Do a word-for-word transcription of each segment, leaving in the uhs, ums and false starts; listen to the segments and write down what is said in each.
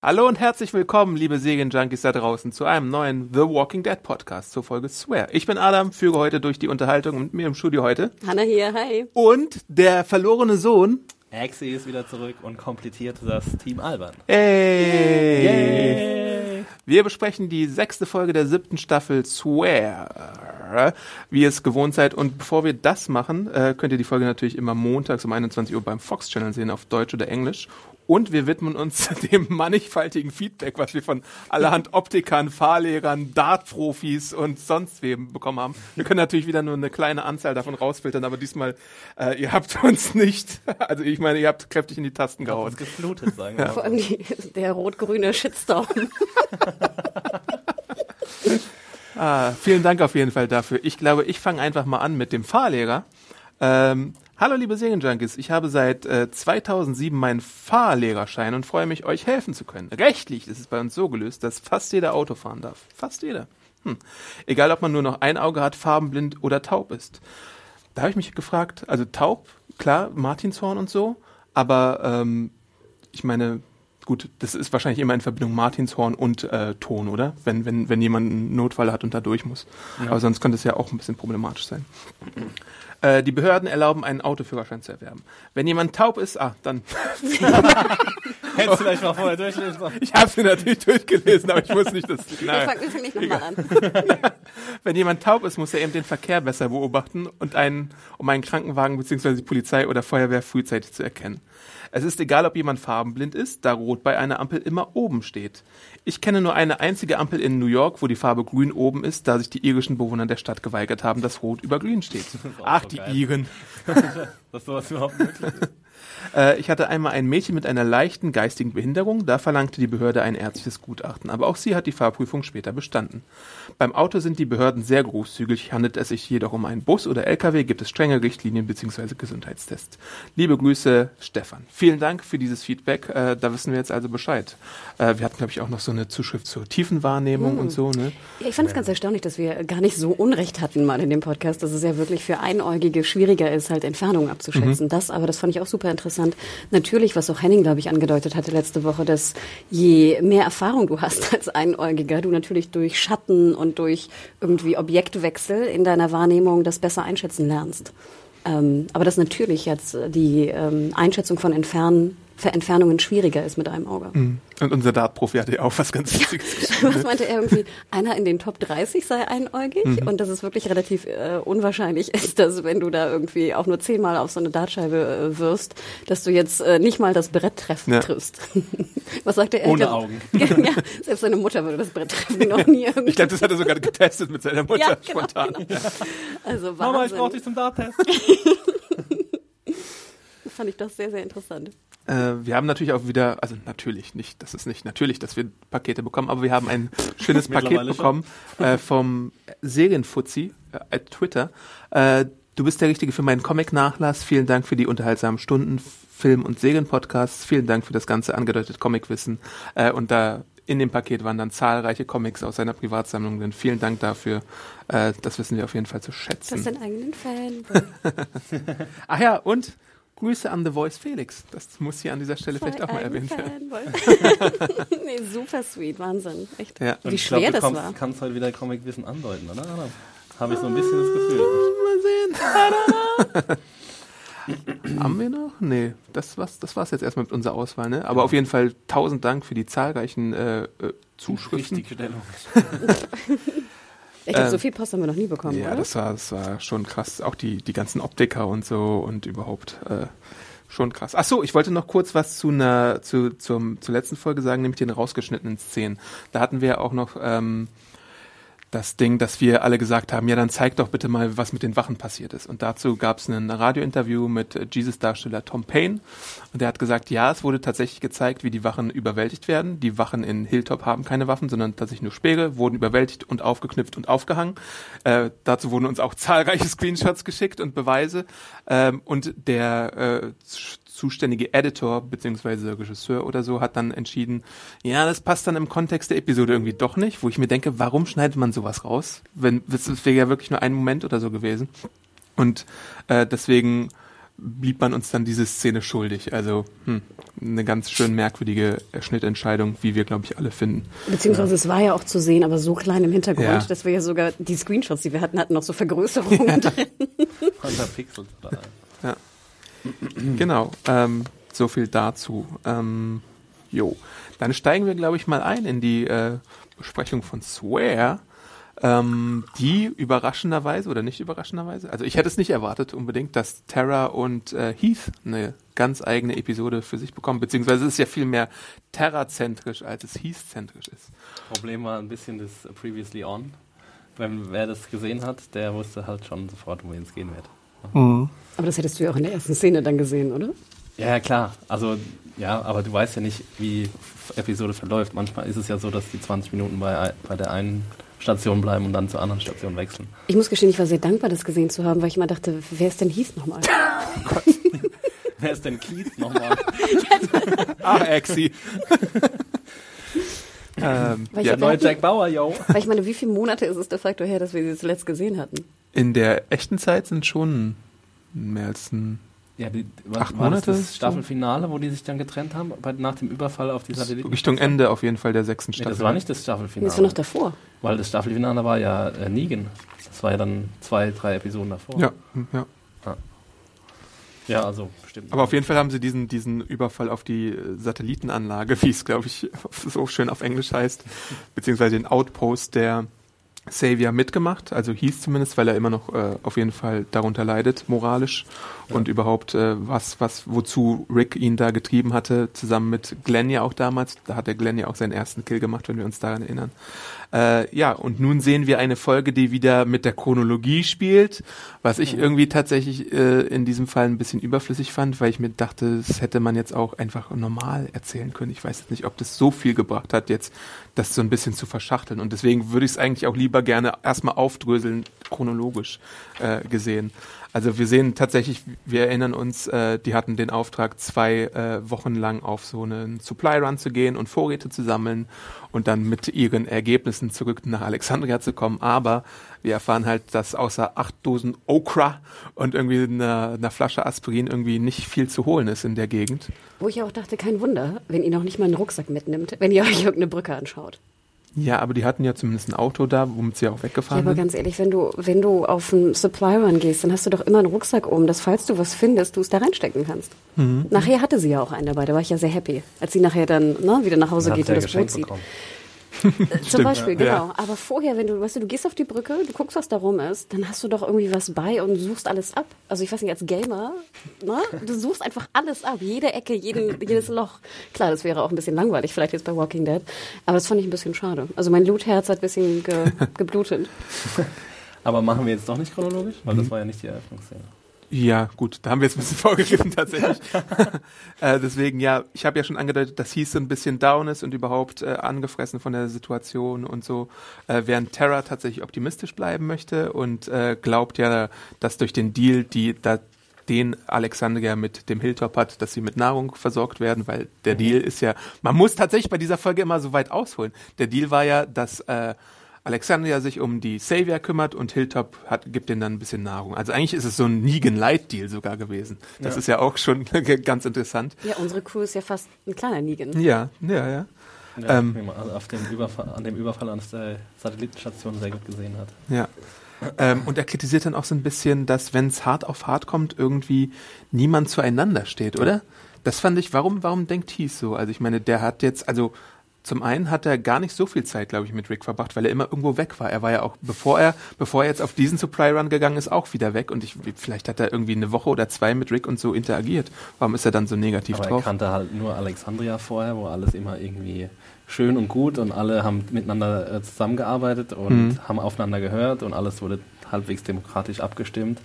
Hallo und herzlich willkommen, liebe Serienjunkies da draußen, zu einem neuen The Walking Dead Podcast zur Folge Swear. Ich bin Adam, führe heute durch die Unterhaltung mit mir im Studio heute. Hanna hier, hi. Und der verlorene Sohn. Axie ist wieder zurück und komplettiert das Team Alban. Hey! Yay. Yay. Wir besprechen die sechste Folge der siebten Staffel Swear, wie ihr es gewohnt seid. Und bevor wir das machen, könnt ihr die Folge natürlich immer montags um einundzwanzig Uhr beim Fox-Channel sehen, auf Deutsch oder Englisch. Und wir widmen uns dem mannigfaltigen Feedback, was wir von allerhand Optikern, Fahrlehrern, Dartprofis und sonst wem bekommen haben. Wir können natürlich wieder nur eine kleine Anzahl davon rausfiltern, aber diesmal, äh, ihr habt uns nicht, also ich meine, ihr habt kräftig in die Tasten gehauen. Geflutet, sagen wir. Ja. Vor allem die, der rot-grüne Shitstorm. ah, vielen Dank auf jeden Fall dafür. Ich glaube, ich fange einfach mal an mit dem Fahrlehrer. Ähm, Hallo liebe Serienjunkies, ich habe seit äh, zweitausendsieben meinen Fahrlehrerschein und freue mich, euch helfen zu können. Rechtlich ist es bei uns so gelöst, dass fast jeder Auto fahren darf. Fast jeder. Hm. Egal, ob man nur noch ein Auge hat, farbenblind oder taub ist. Da habe ich mich gefragt, also taub, klar, Martinshorn und so, aber ähm, ich meine, gut, das ist wahrscheinlich immer in Verbindung Martinshorn und äh, Ton, oder? Wenn, wenn, wenn jemand einen Notfall hat und da durch muss. Ja. Aber sonst könnte es ja auch ein bisschen problematisch sein. Äh, die Behörden erlauben, einen Autoführerschein zu erwerben. Wenn jemand taub ist, ah, dann... Hättest du vielleicht mal vorher durchlesen. Ich habe sie natürlich durchgelesen, aber ich wusste nicht, dass... Wir fangen nicht nochmal an. Wenn jemand taub ist, muss er eben den Verkehr besser beobachten, und einen, um einen Krankenwagen bzw. die Polizei oder Feuerwehr frühzeitig zu erkennen. Es ist egal, ob jemand farbenblind ist, da Rot bei einer Ampel immer oben steht. Ich kenne nur eine einzige Ampel in New York, wo die Farbe Grün oben ist, da sich die irischen Bewohner der Stadt geweigert haben, dass Rot über Grün steht. Ach, so die geil. Iren. Dass sowas überhaupt möglich ist. Äh, ich hatte einmal ein Mädchen mit einer leichten geistigen Behinderung, da verlangte die Behörde ein ärztliches Gutachten, aber auch sie hat die Fahrprüfung später bestanden. Beim Auto sind die Behörden sehr großzügig, handelt es sich jedoch um einen Bus oder L K W, gibt es strenge Richtlinien bzw. Gesundheitstests. Liebe Grüße, Stefan. Vielen Dank für dieses Feedback, äh, da wissen wir jetzt also Bescheid. Äh, wir hatten, glaube ich, auch noch so eine Zuschrift zur Tiefenwahrnehmung hm. und so, ne? Ja, ich fand es ganz erstaunlich, dass wir gar nicht so Unrecht hatten mal in dem Podcast, dass es ja wirklich für Einäugige schwieriger ist, halt Entfernungen abzuschätzen. Mhm. Das aber, das fand ich auch super interessant. Natürlich, was auch Henning, glaube ich, angedeutet hatte letzte Woche, dass je mehr Erfahrung du hast als Einäugiger, du natürlich durch Schatten und durch irgendwie Objektwechsel in deiner Wahrnehmung das besser einschätzen lernst. Ähm, aber dass natürlich jetzt die ähm, Einschätzung von Entfernen für Entfernungen schwieriger ist mit einem Auge. Und unser Dartprofi hatte ja auch was ganz Witziges. Ja, was meinte er irgendwie? Einer in den Top dreißig sei einäugig, mhm. und dass es wirklich relativ äh, unwahrscheinlich ist, dass wenn du da irgendwie auch nur zehnmal auf so eine Dartscheibe äh, wirfst, dass du jetzt äh, nicht mal das Brett treffen ja. triffst. Was sagte er? Ohne glaub, Augen. Ja, ja, selbst seine Mutter würde das Brett treffen, noch nie irgendwie. Ich glaube, das hat er sogar getestet mit seiner Mutter, ja, genau, spontan. Genau. Ja. Also Mama, ich brauche dich zum Darttest. Das fand ich doch sehr, sehr interessant. Wir haben natürlich auch wieder, also natürlich nicht, das ist nicht natürlich, dass wir Pakete bekommen, aber wir haben ein schönes Paket bekommen äh, vom Serienfuzzi äh, at Twitter. Äh, du bist der Richtige für meinen Comic-Nachlass. Vielen Dank für die unterhaltsamen Stunden, Film- und Serienpodcasts. Vielen Dank für das ganze angedeutet Comicwissen. Äh, und da in dem Paket waren dann zahlreiche Comics aus seiner Privatsammlung drin. Vielen Dank dafür. Äh, das wissen wir auf jeden Fall zu schätzen. Das sind eigenen Fan. Ach ja, und... Grüße an The Voice Felix. Das muss hier an dieser Stelle Voll vielleicht auch mal erwähnt werden. Nee, super sweet, Wahnsinn. Echt, ja. Wie schwer glaub, das kommst, war. Du kannst heute wieder Comic-Wissen andeuten, oder? Habe ich so ein bisschen das Gefühl. Mal sehen. Haben wir noch? Nee, das war's, das war's jetzt erstmal mit unserer Auswahl, ne? Aber ja. Auf jeden Fall tausend Dank für die zahlreichen äh, äh, Zuschriften. Richtig Stellung. Ich glaube, so viel Post haben wir noch nie bekommen, ja, oder? Das war, das war schon krass. Auch die, die ganzen Optiker und so und überhaupt äh, schon krass. Ach so, ich wollte noch kurz was zu einer, zu, zum, zur letzten Folge sagen, nämlich den rausgeschnittenen Szenen. Da hatten wir auch noch ähm, das Ding, dass wir alle gesagt haben, ja, dann zeig doch bitte mal, was mit den Wachen passiert ist. Und dazu gab es ein Radiointerview mit Jesus-Darsteller Tom Payne. Und der hat gesagt, ja, es wurde tatsächlich gezeigt, wie die Wachen überwältigt werden. Die Wachen in Hilltop haben keine Waffen, sondern tatsächlich nur Speere, wurden überwältigt und aufgeknüpft und aufgehangen. Äh, dazu wurden uns auch zahlreiche Screenshots geschickt und Beweise. Ähm, und der äh, zuständige Editor bzw. Regisseur oder so hat dann entschieden, ja, das passt dann im Kontext der Episode irgendwie doch nicht, wo ich mir denke, warum schneidet man sowas raus? Wenn, es wäre ja wirklich nur ein Moment oder so gewesen. Und äh, deswegen blieb man uns dann diese Szene schuldig. Also hm, eine ganz schön merkwürdige Schnittentscheidung, wie wir, glaube ich, alle finden. Beziehungsweise ja. Es war ja auch zu sehen, aber so klein im Hintergrund, ja. dass wir ja sogar die Screenshots, die wir hatten, hatten noch so Vergrößerungen ja. drin. hundert Pixel total. Ja. Genau, ähm, so viel dazu. Ähm, jo. Dann steigen wir, glaube ich, mal ein in die äh, Besprechung von Swear, ähm, die überraschenderweise oder nicht überraschenderweise, also ich hätte es nicht erwartet unbedingt, dass Tara und äh, Heath eine ganz eigene Episode für sich bekommen, beziehungsweise es ist ja viel mehr Tara-zentrisch, als es Heath-zentrisch ist. Problem war ein bisschen das Previously On. Wenn, wer das gesehen hat, der wusste halt schon sofort, wohin es gehen wird. Mhm. Aber das hättest du ja auch in der ersten Szene dann gesehen, oder? Ja, klar. Also, ja, aber du weißt ja nicht, wie Episode verläuft. Manchmal ist es ja so, dass die zwanzig Minuten bei, bei der einen Station bleiben und dann zur anderen Station wechseln. Ich muss gestehen, ich war sehr dankbar, das gesehen zu haben, weil ich immer dachte, wer ist denn Heath nochmal? Oh Gott. Wer ist denn Keith nochmal? Ah, Exi. Ähm, ja, neuer Jack Bauer, yo. Weil ich meine, wie viele Monate ist es de facto her, dass wir sie zuletzt gesehen hatten? In der echten Zeit sind schon mehr als ein ja, die, was, acht Monate. War das, das Staffelfinale, wo die sich dann getrennt haben, bei, nach dem Überfall auf die Satelliten? Richtung Ende auf jeden Fall der sechsten Staffel. Nee, das war nicht das Staffelfinale. Nee, das war noch davor. Weil das Staffelfinale war ja äh, Negan. Das war ja dann zwei, drei Episoden davor. Ja, ja. Ja, also bestimmt. Aber auf jeden Fall haben sie diesen, diesen Überfall auf die Satellitenanlage, wie es, glaube ich, so schön auf Englisch heißt, beziehungsweise den Outpost der Savior mitgemacht, also Heath zumindest, weil er immer noch äh, auf jeden Fall darunter leidet, moralisch ja. und überhaupt äh, was, was, wozu Rick ihn da getrieben hatte, zusammen mit Glenn ja auch damals, da hat der Glenn ja auch seinen ersten Kill gemacht, wenn wir uns daran erinnern. Äh, ja, und nun sehen wir eine Folge, die wieder mit der Chronologie spielt, was ich irgendwie tatsächlich äh, in diesem Fall ein bisschen überflüssig fand, weil ich mir dachte, das hätte man jetzt auch einfach normal erzählen können. Ich weiß jetzt nicht, ob das so viel gebracht hat, jetzt das so ein bisschen zu verschachteln. Und deswegen würde ich es eigentlich auch lieber gerne erstmal aufdröseln, chronologisch äh, gesehen. Also wir sehen tatsächlich, wir erinnern uns, äh, die hatten den Auftrag, zwei äh, Wochen lang auf so einen Supply-Run zu gehen und Vorräte zu sammeln und dann mit ihren Ergebnissen zurück nach Alexandria zu kommen. Aber wir erfahren halt, dass außer acht Dosen Okra und irgendwie einer eine Flasche Aspirin irgendwie nicht viel zu holen ist in der Gegend. Wo ich ja auch dachte, kein Wunder, wenn ihr noch nicht mal einen Rucksack mitnimmt, wenn ihr euch irgendeine Brücke anschaut. Ja, aber die hatten ja zumindest ein Auto da, womit sie ja auch weggefahren sind. Ja, aber ganz ehrlich, wenn du, wenn du auf einen Supply Run gehst, dann hast du doch immer einen Rucksack oben, dass falls du was findest, du es da reinstecken kannst. Mhm. Nachher hatte sie ja auch einen dabei, da war ich ja sehr happy, als sie nachher dann ne, wieder nach Hause dann geht und das Boot zieht. Äh, zum Beispiel, ja. genau. Aber vorher, wenn du, weißt du, du gehst auf die Brücke, du guckst, was da rum ist, dann hast du doch irgendwie was bei und suchst alles ab. Also ich weiß nicht, als Gamer, ne? Du suchst einfach alles ab, jede Ecke, jeden, jedes Loch. Klar, das wäre auch ein bisschen langweilig, vielleicht jetzt bei Walking Dead, aber das fand ich ein bisschen schade. Also mein Loot-Herz hat ein bisschen ge- geblutet. Aber machen wir jetzt doch nicht chronologisch, weil mhm. das war ja nicht die Eröffnungsszene. Ja, gut, da haben wir jetzt ein bisschen vorgegriffen tatsächlich. äh, deswegen, ja, ich habe ja schon angedeutet, dass Heath so ein bisschen down ist und überhaupt äh, angefressen von der Situation und so, äh, während Tara tatsächlich optimistisch bleiben möchte und äh, glaubt ja, dass durch den Deal, die da den Alexandria mit dem Hilltop hat, dass sie mit Nahrung versorgt werden, weil der mhm. Deal ist ja, man muss tatsächlich bei dieser Folge immer so weit ausholen. Der Deal war ja, dass äh, Alexandria sich um die Savior kümmert und Hilltop hat, gibt denen dann ein bisschen Nahrung. Also eigentlich ist es so ein Negan-Light-Deal sogar gewesen. Das ja. ist ja auch schon ganz interessant. Ja, unsere Crew ist ja fast ein kleiner Negan. Ja, ja, ja. ja ähm, man auf dem Überfall, an dem Überfall an der Satellitenstation sehr gut gesehen hat. Ja. Ähm, und er kritisiert dann auch so ein bisschen, dass wenn es hart auf hart kommt, irgendwie niemand zueinander steht, oder? Das fand ich, warum, warum denkt Heath so? Also ich meine, der hat jetzt, also Zum einen hat er gar nicht so viel Zeit, glaube ich, mit Rick verbracht, weil er immer irgendwo weg war. Er war ja auch, bevor er, bevor er jetzt auf diesen Supply Run gegangen ist, auch wieder weg. Und ich, vielleicht hat er irgendwie eine Woche oder zwei mit Rick und so interagiert. Warum ist er dann so negativ aber drauf? Er kannte halt nur Alexandria vorher, wo alles immer irgendwie schön und gut und alle haben miteinander zusammengearbeitet und mhm. haben aufeinander gehört und alles wurde halbwegs demokratisch abgestimmt.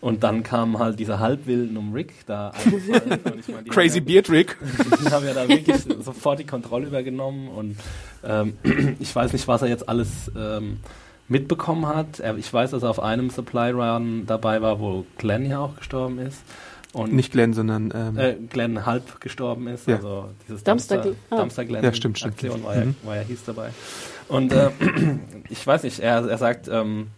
Und dann kam halt dieser Halbwilden um Rick da eingefallen. Und ich meine, die Crazy Beard Rick. Die haben ja da wirklich sofort die Kontrolle übergenommen. Und ähm, ich weiß nicht, was er jetzt alles ähm, mitbekommen hat. Ich weiß, dass er auf einem Supply Run dabei war, wo Glenn ja auch gestorben ist. Und nicht Glenn, sondern ähm, äh, Glenn halb gestorben ist. Ja. Also dieses Dumpster, Dumpster, ah. Dumpster Glenn. Ja, stimmt, stimmt. Aktion war, mhm. ja, war ja Heath dabei. Und äh, ich weiß nicht, er, er sagt... Ähm,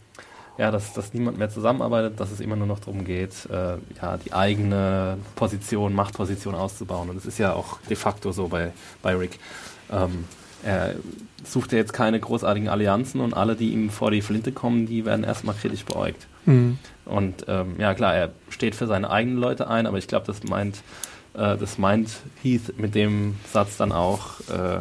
Ja, dass, dass niemand mehr zusammenarbeitet, dass es immer nur noch darum geht, äh, ja, die eigene Position, Machtposition auszubauen. Und das ist ja auch de facto so bei, bei Rick. Ähm, er sucht ja jetzt keine großartigen Allianzen und alle, die ihm vor die Flinte kommen, die werden erstmal kritisch beäugt. Mhm. Und ähm, ja, klar, er steht für seine eigenen Leute ein, aber ich glaube, das meint, äh, das meint Heath mit dem Satz dann auch, äh,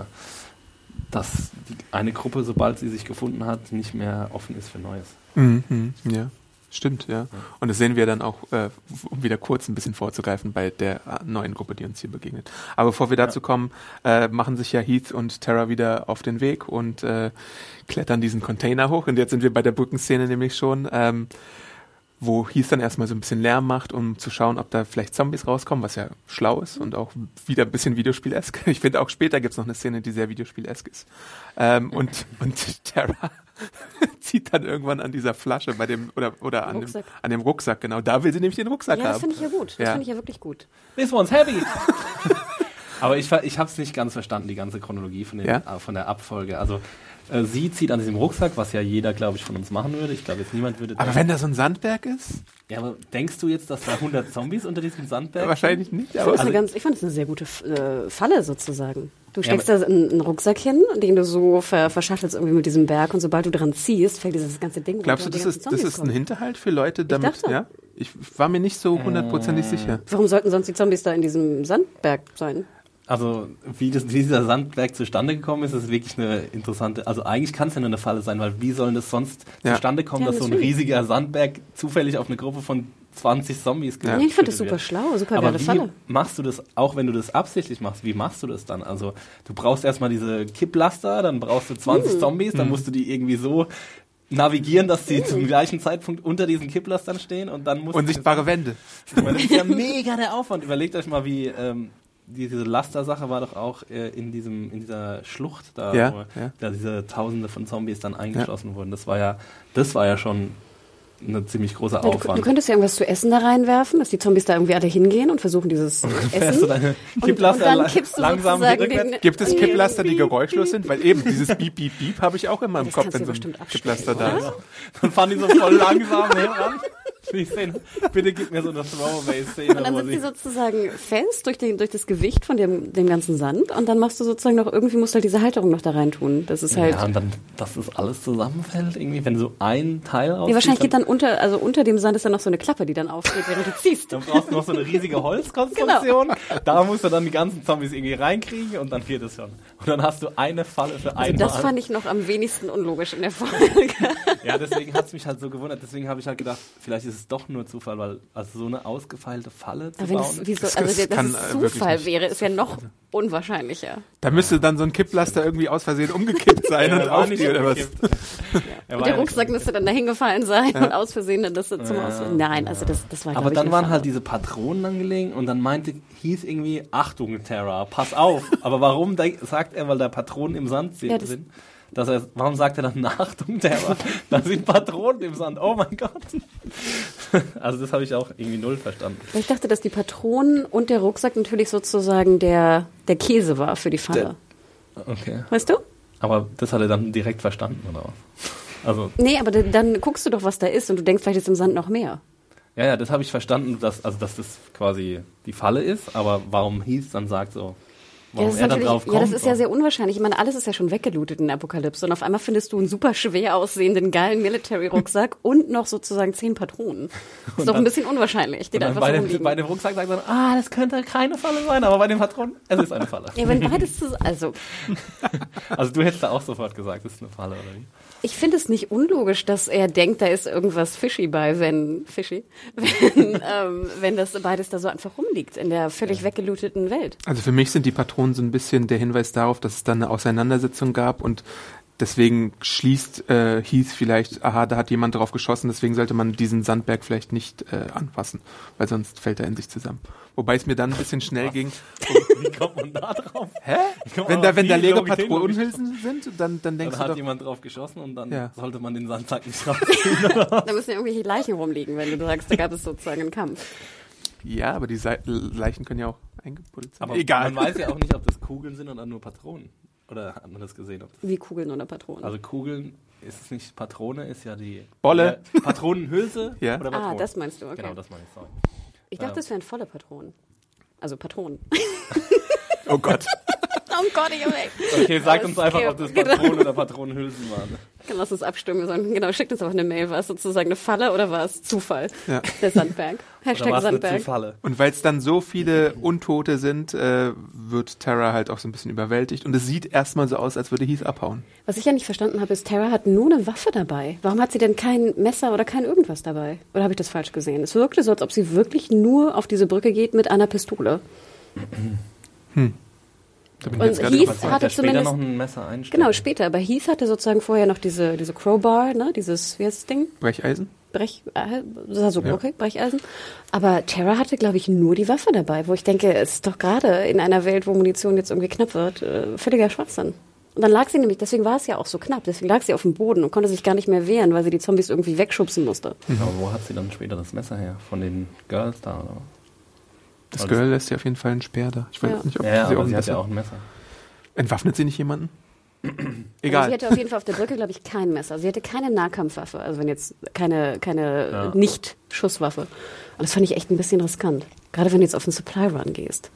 dass eine Gruppe, sobald sie sich gefunden hat, nicht mehr offen ist für Neues. Mhm, ja, stimmt, ja. Und das sehen wir dann auch, äh, um wieder kurz ein bisschen vorzugreifen, bei der neuen Gruppe, die uns hier begegnet. Aber bevor wir dazu ja. kommen, äh, machen sich ja Heath und Tara wieder auf den Weg und äh, klettern diesen Container hoch. Und jetzt sind wir bei der Brückenszene nämlich schon, ähm, wo Heath dann erstmal so ein bisschen Lärm macht, um zu schauen, ob da vielleicht Zombies rauskommen, was ja schlau ist und auch wieder ein bisschen Videospiel-esk. Ich finde, auch später gibt's noch eine Szene, die sehr Videospiel-esk ist. Ähm, und, und Tara zieht dann irgendwann an dieser Flasche bei dem oder, oder an, dem, an dem Rucksack, genau. Da will sie nämlich den Rucksack ja, haben. Ja, das finde ich ja gut. Das ja. finde ich ja wirklich gut. This one's heavy! Aber ich, ich habe es nicht ganz verstanden, die ganze Chronologie von, den, ja? von der Abfolge. Also äh, sie zieht an diesem Rucksack, was ja jeder, glaube ich, von uns machen würde. Ich glaube, jetzt niemand würde... Aber wenn da so ein Sandberg ist? Ja, aber denkst du jetzt, dass da hundert Zombies unter diesem Sandberg sind? Wahrscheinlich nicht. Aber ich fand es also eine, eine sehr gute äh, Falle sozusagen. Du steckst ja, da einen Rucksack hin, den du so ver- verschachtelst irgendwie mit diesem Berg und sobald du dran ziehst, fällt dieses ganze Ding glaubst runter. Glaubst du, das ist, das ist ein Hinterhalt für Leute? Damit, ich dachte. Ja? Ich war mir nicht so hundertprozentig sicher. Warum sollten sonst die Zombies da in diesem Sandberg sein? Also wie, das, wie dieser Sandberg zustande gekommen ist, ist wirklich eine interessante, also eigentlich kann es ja nur eine Falle sein, weil wie soll das sonst ja. zustande kommen, ja, dass so ein riesiger Sandberg zufällig auf eine Gruppe von zwanzig Zombies ja. Ich finde das super wird. schlau, super geile Falle. Machst du das, auch wenn du das absichtlich machst, wie machst du das dann? Also du brauchst erstmal diese Kipplaster, dann brauchst du zwanzig mhm. Zombies, dann mhm. musst du die irgendwie so navigieren, dass sie mhm. zum gleichen Zeitpunkt unter diesen Kipplastern stehen und dann musst Unsichtbare du... Wände. Das ist ja mega der Aufwand. Überlegt euch mal, wie... Ähm, diese Laster-Sache war doch auch äh, in diesem in dieser Schlucht da, ja, wo ja. da diese Tausende von Zombies dann eingeschlossen ja. wurden. Das war ja, das war ja schon eine ziemlich große ja, Aufwand. Du, du könntest ja irgendwas zu essen da reinwerfen, dass die Zombies da irgendwie alle hingehen und versuchen dieses und Essen. Und, und dann kippst du langsam den, gibt es Kipplaster, die geräuschlos sind? Weil eben dieses Beep, Beep, Beep habe ich auch immer im das Kopf, wenn so ein Kipplaster da ist. Dann fahren die so voll langsam heran. Bitte gib mir so eine Throwaway-Szene. Und dann sitzt die sozusagen fest durch, den, durch das Gewicht von dem, dem ganzen Sand und dann machst du sozusagen noch, irgendwie musst du halt diese Halterung noch da rein tun. Das ist halt... Ja, und dann, dass das alles zusammenfällt irgendwie, wenn so ein Teil aus. Ja, wahrscheinlich geht dann unter, also unter dem Sand ist dann noch so eine Klappe, die dann aufgeht, während du ziehst. Dann brauchst du noch so eine riesige Holzkonstruktion. Genau. Da musst du dann die ganzen Zombies irgendwie reinkriegen und dann geht es schon. Und dann hast du eine Falle für einmal. Also das fand ich noch am wenigsten unlogisch in der Folge. Ja, deswegen hat es mich halt so gewundert. Deswegen habe ich halt gedacht, vielleicht ist es doch nur Zufall, weil also so eine ausgefeilte Falle zu bauen... Das, wie so, das, also, das kann, dass es Zufall wäre, ist ja noch unwahrscheinlicher. Da müsste dann so ein Kipplaster irgendwie aus Versehen umgekippt sein und auf die oder was. Ja. Und der Rucksack müsste dann da hingefallen sein ja. und aus Versehen dann das zum ja. Ausfallen. Nein, also das, das war, glaube ich, eine Falle. Aber dann waren halt diese Patronen angelegen und dann meinte Heath irgendwie, Achtung, Tara, pass auf. Aber warum de- sagt er, weil da Patronen im Sand sind? Ja, das Dass er, warum sagt er dann, Achtung, Tara, da sind Patronen im Sand, oh mein Gott. Also das habe ich auch irgendwie null verstanden. Ich dachte, dass die Patronen und der Rucksack natürlich sozusagen der, der Käse war für die Falle. Der, okay. Weißt du? Aber das hat er dann direkt verstanden, oder was? Also nee, aber d- dann guckst du doch, was da ist und du denkst, vielleicht ist im Sand noch mehr. Ja, ja, das habe ich verstanden, dass, also, dass das quasi die Falle ist, aber warum Heath dann sagt so... Warum ja, er da drauf kommt. Ja, das ist ja sehr unwahrscheinlich. Ich meine, alles ist ja schon weggelootet in der Apokalypse. Und auf einmal findest du einen super schwer aussehenden, geilen Military-Rucksack und noch sozusagen zehn Patronen. Das ist doch ein bisschen unwahrscheinlich. Die da einfach bei, so dem, bei dem Rucksack sagt man, ah, das könnte keine Falle sein, aber bei den Patronen, es ist eine Falle. Ja, wenn beides ist, also. Also du hättest da auch sofort gesagt, das ist eine Falle, oder wie? Ich finde es nicht unlogisch, dass er denkt, da ist irgendwas fishy bei, wenn, fishy, wenn, ähm, wenn das beides da so einfach rumliegt in der völlig ja. weggelooteten Welt. Also für mich sind die Patronen so ein bisschen der Hinweis darauf, dass es da eine Auseinandersetzung gab und deswegen schließt äh, Heath vielleicht, aha, da hat jemand drauf geschossen, deswegen sollte man diesen Sandberg vielleicht nicht äh, anfassen, weil sonst fällt er in sich zusammen. Wobei es mir dann ein bisschen schnell Was? ging. Oh, wie kommt man da drauf? Hä? Wenn da, wenn da leere Patronenhülsen sind, dann, dann denkst dann du hat doch, jemand drauf geschossen und dann ja. sollte man den Sandsack nicht rausziehen. Da müssen ja irgendwelche Leichen rumliegen, wenn du sagst, da gab es sozusagen einen Kampf. Ja, aber die Se- Leichen können ja auch eingebuddelt sein. Aber egal. Man weiß ja auch nicht, ob das Kugeln sind oder nur Patronen. Oder hat man das gesehen? Ob das Wie Kugeln oder Patronen? Also Kugeln ist es nicht, Patrone ist ja die... Bolle. Ja, Patronenhülse ja. oder Patronen. Ah, das meinst du, okay. Genau, das meine ich so. Ich dachte, ähm. das wären volle Patronen. Also Patronen. Oh Gott. Oh Gott, ich habe Okay, sagt uns einfach, ob das Patronen oder Patronenhülsen waren. Dann lass uns abstimmen. Sondern, genau, schickt uns auch eine Mail. War es sozusagen eine Falle oder war es Zufall? Ja. Der Sandberg. Hashtag Sandberg. Und weil es dann so viele Untote sind, äh, wird Tara halt auch so ein bisschen überwältigt. Und es sieht erstmal so aus, als würde Heath abhauen. Was ich ja nicht verstanden habe, ist, Tara hat nur eine Waffe dabei. Warum hat sie denn kein Messer oder kein irgendwas dabei? Oder habe ich das falsch gesehen? Es wirkte so, als ob sie wirklich nur auf diese Brücke geht mit einer Pistole. Hm. Und Heath hatte später noch ein Messer einstecken. Genau, später. Aber Heath hatte sozusagen vorher noch diese, diese Crowbar, ne? Dieses, wie heißt das Ding? Brecheisen. Brech, also, ja. okay, Brecheisen. Aber Tara hatte, glaube ich, nur die Waffe dabei, wo ich denke, es ist doch gerade in einer Welt, wo Munition jetzt irgendwie knapp wird, äh, völliger Schwachsinn. Und dann lag sie nämlich, deswegen war es ja auch so knapp, deswegen lag sie auf dem Boden und konnte sich gar nicht mehr wehren, weil sie die Zombies irgendwie wegschubsen musste. Mhm. Aber wo hat sie dann später das Messer her? Von den Girls da, oder? Das Girl lässt ja auf jeden Fall einen Speer da. Ich weiß ja. nicht, ob ja, sie auch ein sie hat ja auch ein Messer. Entwaffnet sie nicht jemanden? Egal. Also sie hatte auf jeden Fall auf der Brücke, glaube ich, kein Messer. Sie hatte keine Nahkampfwaffe. Also wenn jetzt keine, keine ja. Nicht-Schusswaffe. Und das fand ich echt ein bisschen riskant. Gerade wenn du jetzt auf den Supply-Run gehst.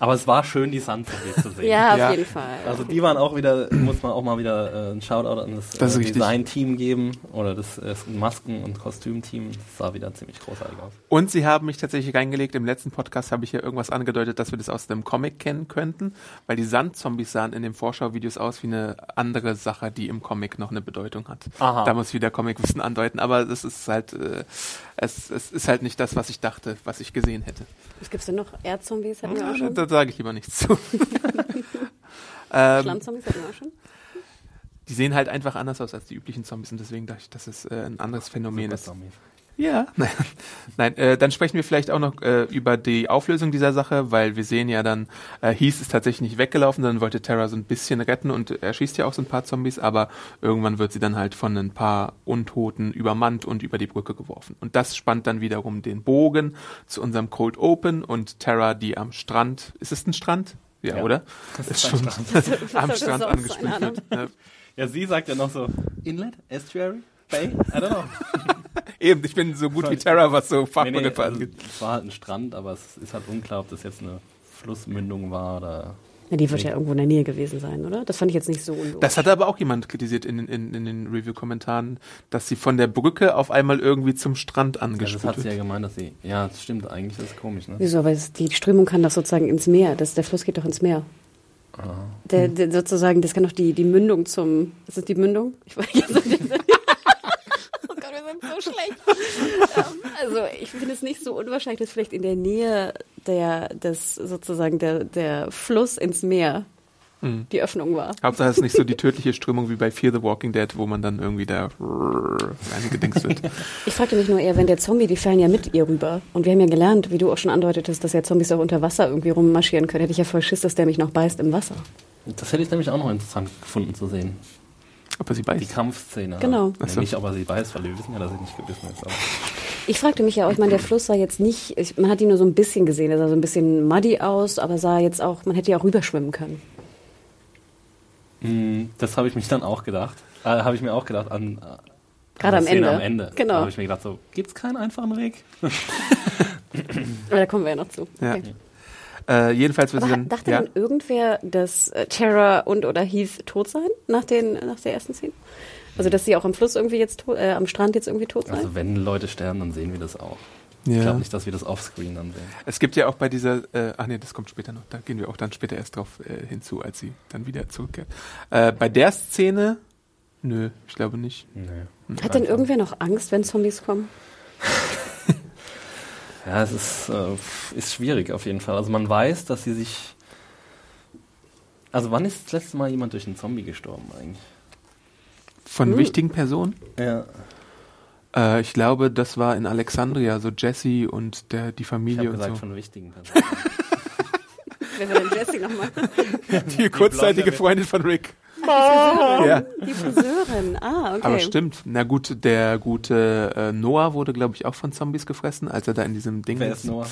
Aber es war schön, die Sandbergs zu sehen. Ja, auf ja. jeden Fall. Also die waren auch wieder, muss man auch mal wieder äh, einen Shoutout an das, äh, das Design-Team geben oder das äh, Masken- und Kostüm-Team. Das sah wieder ziemlich großartig aus. Und sie haben mich tatsächlich reingelegt. Im letzten Podcast habe ich ja irgendwas angedeutet, dass wir das aus einem Comic kennen könnten, weil die Sandzombies sahen in den Vorschauvideos aus wie eine andere Sache, die im Comic noch eine Bedeutung hat. Aha. Da muss ich wieder Comicwissen andeuten, aber das ist halt, äh, es, es ist halt nicht das, was ich dachte, was ich gesehen hätte. Was gibt's denn noch? Erdzombies hatten wir auch schon? Sage ich lieber nichts zu. ähm, Schlammzombies hatten wir auch schon. Die sehen halt einfach anders aus als die üblichen Zombies und deswegen dachte ich, dass es äh, ein anderes Phänomen Super ist. Zombies. Ja, nein, nein äh, dann sprechen wir vielleicht auch noch äh, über die Auflösung dieser Sache, weil wir sehen ja dann, äh, Heath ist tatsächlich nicht weggelaufen, sondern wollte Tara so ein bisschen retten und er schießt ja auch so ein paar Zombies, aber irgendwann wird sie dann halt von ein paar Untoten übermannt und über die Brücke geworfen. Und das spannt dann wiederum den Bogen zu unserem Cold Open und Tara, die am Strand, ist es ein Strand? Ja, ja oder? Das ist, ist schon Strand. am Strand angespült wird. Ja. ja, sie sagt ja noch so, Inlet, Estuary, Bay, I don't know. Eben, ich bin so gut wie Tara, was so Fachbegriffe angeht. Nee, nee, also, es war halt ein Strand, aber es ist halt unklar, ob das jetzt eine Flussmündung war oder... Ja, die wird ja irgendwo in der Nähe gewesen sein, oder? Das fand ich jetzt nicht so unlogisch. Das hat aber auch jemand kritisiert in, in, in den Review-Kommentaren, dass sie von der Brücke auf einmal irgendwie zum Strand angespült wird. Ja, das hat sie ja gemeint, dass sie... Ja, das stimmt, eigentlich ist es komisch, ne? Wieso, aber die Strömung kann doch sozusagen ins Meer, das, der Fluss geht doch ins Meer. Ah. Der, der, sozusagen, das kann doch die, die Mündung zum... Ist das die Mündung? Ich weiß nicht. So schlecht. um, also ich finde es nicht so unwahrscheinlich, dass vielleicht in der Nähe der, des, sozusagen der, der Fluss ins Meer mhm. die Öffnung war. Hauptsache es ist nicht so die tödliche Strömung wie bei Fear the Walking Dead, wo man dann irgendwie da reingedingst wird. Ich fragte mich nur eher, wenn der Zombie, die fallen ja mit ihr rüber. Und wir haben ja gelernt, wie du auch schon andeutetest, dass ja Zombies auch unter Wasser irgendwie rummarschieren können. Hätte ich ja voll Schiss, dass der mich noch beißt im Wasser. Das hätte ich nämlich auch noch interessant gefunden zu sehen. Aber sie beißt. Die Kampfszene. Genau. Also. Ja, nicht, ob er sie beißt, weil wir wissen ja, dass sie nicht gebissen ist. Aber. Ich fragte mich ja auch, ich meine, der Fluss sah jetzt nicht, ich, man hat ihn nur so ein bisschen gesehen, er sah so ein bisschen muddy aus, aber sah jetzt auch, man hätte ja auch rüberschwimmen können. Mm, das habe ich mich dann auch gedacht. Äh, habe ich mir auch gedacht an... Gerade am Ende. am Ende. Genau. Da habe ich mir gedacht so, gibt's keinen einfachen Weg? Aber da kommen wir ja noch zu. Okay. Ja. Äh, jedenfalls wird sie dann... Dachte ja? dann irgendwer, dass äh, Tara und oder Heath tot seien nach, den, nach der ersten Szene? Also dass sie auch am Fluss irgendwie jetzt, to- äh, am Strand jetzt irgendwie tot seien? Also wenn Leute sterben, dann sehen wir das auch. Ja. Ich glaube nicht, dass wir das offscreen dann sehen. Es gibt ja auch bei dieser, äh, ach nee, das kommt später noch, da gehen wir auch dann später erst drauf äh, hinzu, als sie dann wieder zurückkehrt. Äh, bei der Szene, nö, ich glaube nicht. Nee. Hat denn irgendwer noch Angst, wenn Zombies kommen? Ja, es ist, äh, ist schwierig auf jeden Fall. Also man weiß, dass sie sich... Also wann ist das letzte Mal jemand durch einen Zombie gestorben eigentlich? Von hm. wichtigen Personen? Ja. Äh, ich glaube, das war in Alexandria, so Jesse und der, die Familie ich und gesagt, so. Ich habe gesagt, von wichtigen Personen. Wer war denn Jesse nochmal? Die, die kurzzeitige Freundin von Rick. Mom. Ja. Die Friseurin, ah, okay. Aber stimmt, na gut, der gute äh, Noah wurde, glaube ich, auch von Zombies gefressen, als er da in diesem Ding... Wer ist Noah?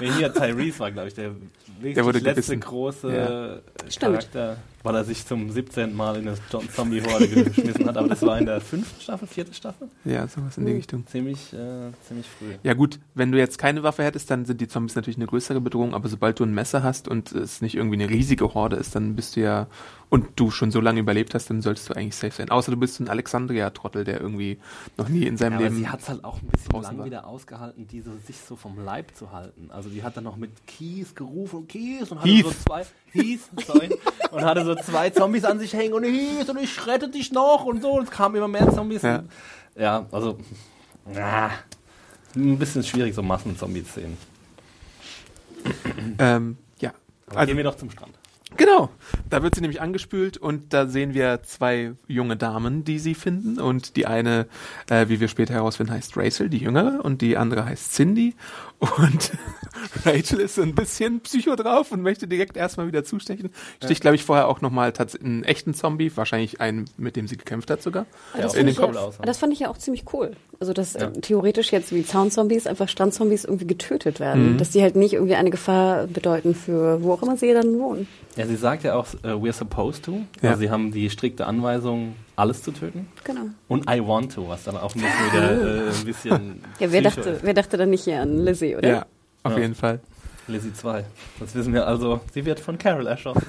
Nee, hier Tyrese war, glaube ich, der wirklich letzte gebissen. große ja. Charakter, stimmt. Weil er sich zum siebzehnten Mal in eine Zombie-Horde geschmissen hat, aber das war in der fünften Staffel, vierten Staffel? Ja, sowas in die Richtung. Ziemlich, äh, ziemlich früh. Ja gut, wenn du jetzt keine Waffe hättest, dann sind die Zombies natürlich eine größere Bedrohung, aber sobald du ein Messer hast und es nicht irgendwie eine riesige Horde ist, dann bist du ja, und du schon so lange überlebt hast, dann solltest du eigentlich safe sein. Außer du bist ein Alexandria-Trottel, der irgendwie noch nie in seinem ja, aber Leben... Aber sie hat es halt auch ein bisschen lang war. wieder ausgehalten, diese sich so vom Leib zu halten. Also die hat dann noch mit Kies gerufen und Kies und hatte Heath. so zwei... Heath, sorry, und hatte so zwei Zombies an sich hängen und Heath und ich rette dich noch und so. Und es kamen immer mehr Zombies. Ja, und, ja also... Na, ein bisschen schwierig, so Massen-Zombie-Szenen. Ähm, ja. Aber also, gehen wir doch zum Strand. Genau, da wird sie nämlich angespült und da sehen wir zwei junge Damen, die sie finden und die eine, äh, wie wir später herausfinden, heißt Rachel, die Jüngere, und die andere heißt Cyndie und Rachel ist so ein bisschen psycho drauf und möchte direkt erstmal wieder zustechen. Sticht, glaube ich, vorher auch nochmal tats- einen echten Zombie, wahrscheinlich einen, mit dem sie gekämpft hat sogar. Ja, das, in den Kopf. Ja, das fand ich ja auch ziemlich cool. Also, dass ja. äh, theoretisch jetzt wie Zaunzombies einfach Strandzombies irgendwie getötet werden, mhm. dass die halt nicht irgendwie eine Gefahr bedeuten für wo auch immer sie dann wohnen. Ja, sie sagt ja auch, uh, we're supposed to. Ja. Also sie haben die strikte Anweisung, alles zu töten. Genau. Und I want to, was dann auch ein bisschen wieder äh, ein bisschen... Ja, wer dachte, wer dachte dann nicht hier an Lizzie, oder? Ja, auf ja. jeden Fall. Lizzie zwei. Das wissen wir also. Sie wird von Carol erschossen.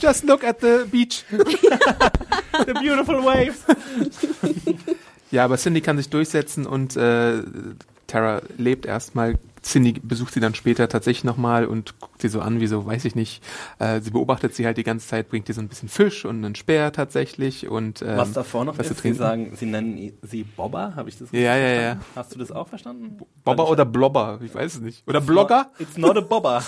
Just look at the beach. The beautiful waves. Ja, aber Cyndie kann sich durchsetzen und äh, Tara lebt erstmal. Cyndie besucht sie dann später tatsächlich nochmal und guckt sie so an, wie so, weiß ich nicht, äh, sie beobachtet sie halt die ganze Zeit, bringt ihr so ein bisschen Fisch und einen Speer tatsächlich und ähm, was davor noch was ist, sie sagen, sie nennen sie Bobber, habe ich das richtig ja, verstanden? Ja, ja. Hast du das auch verstanden? Bobber oder Blobber, ich weiß es nicht. Oder it's Blogger? Not, it's not a Bobber.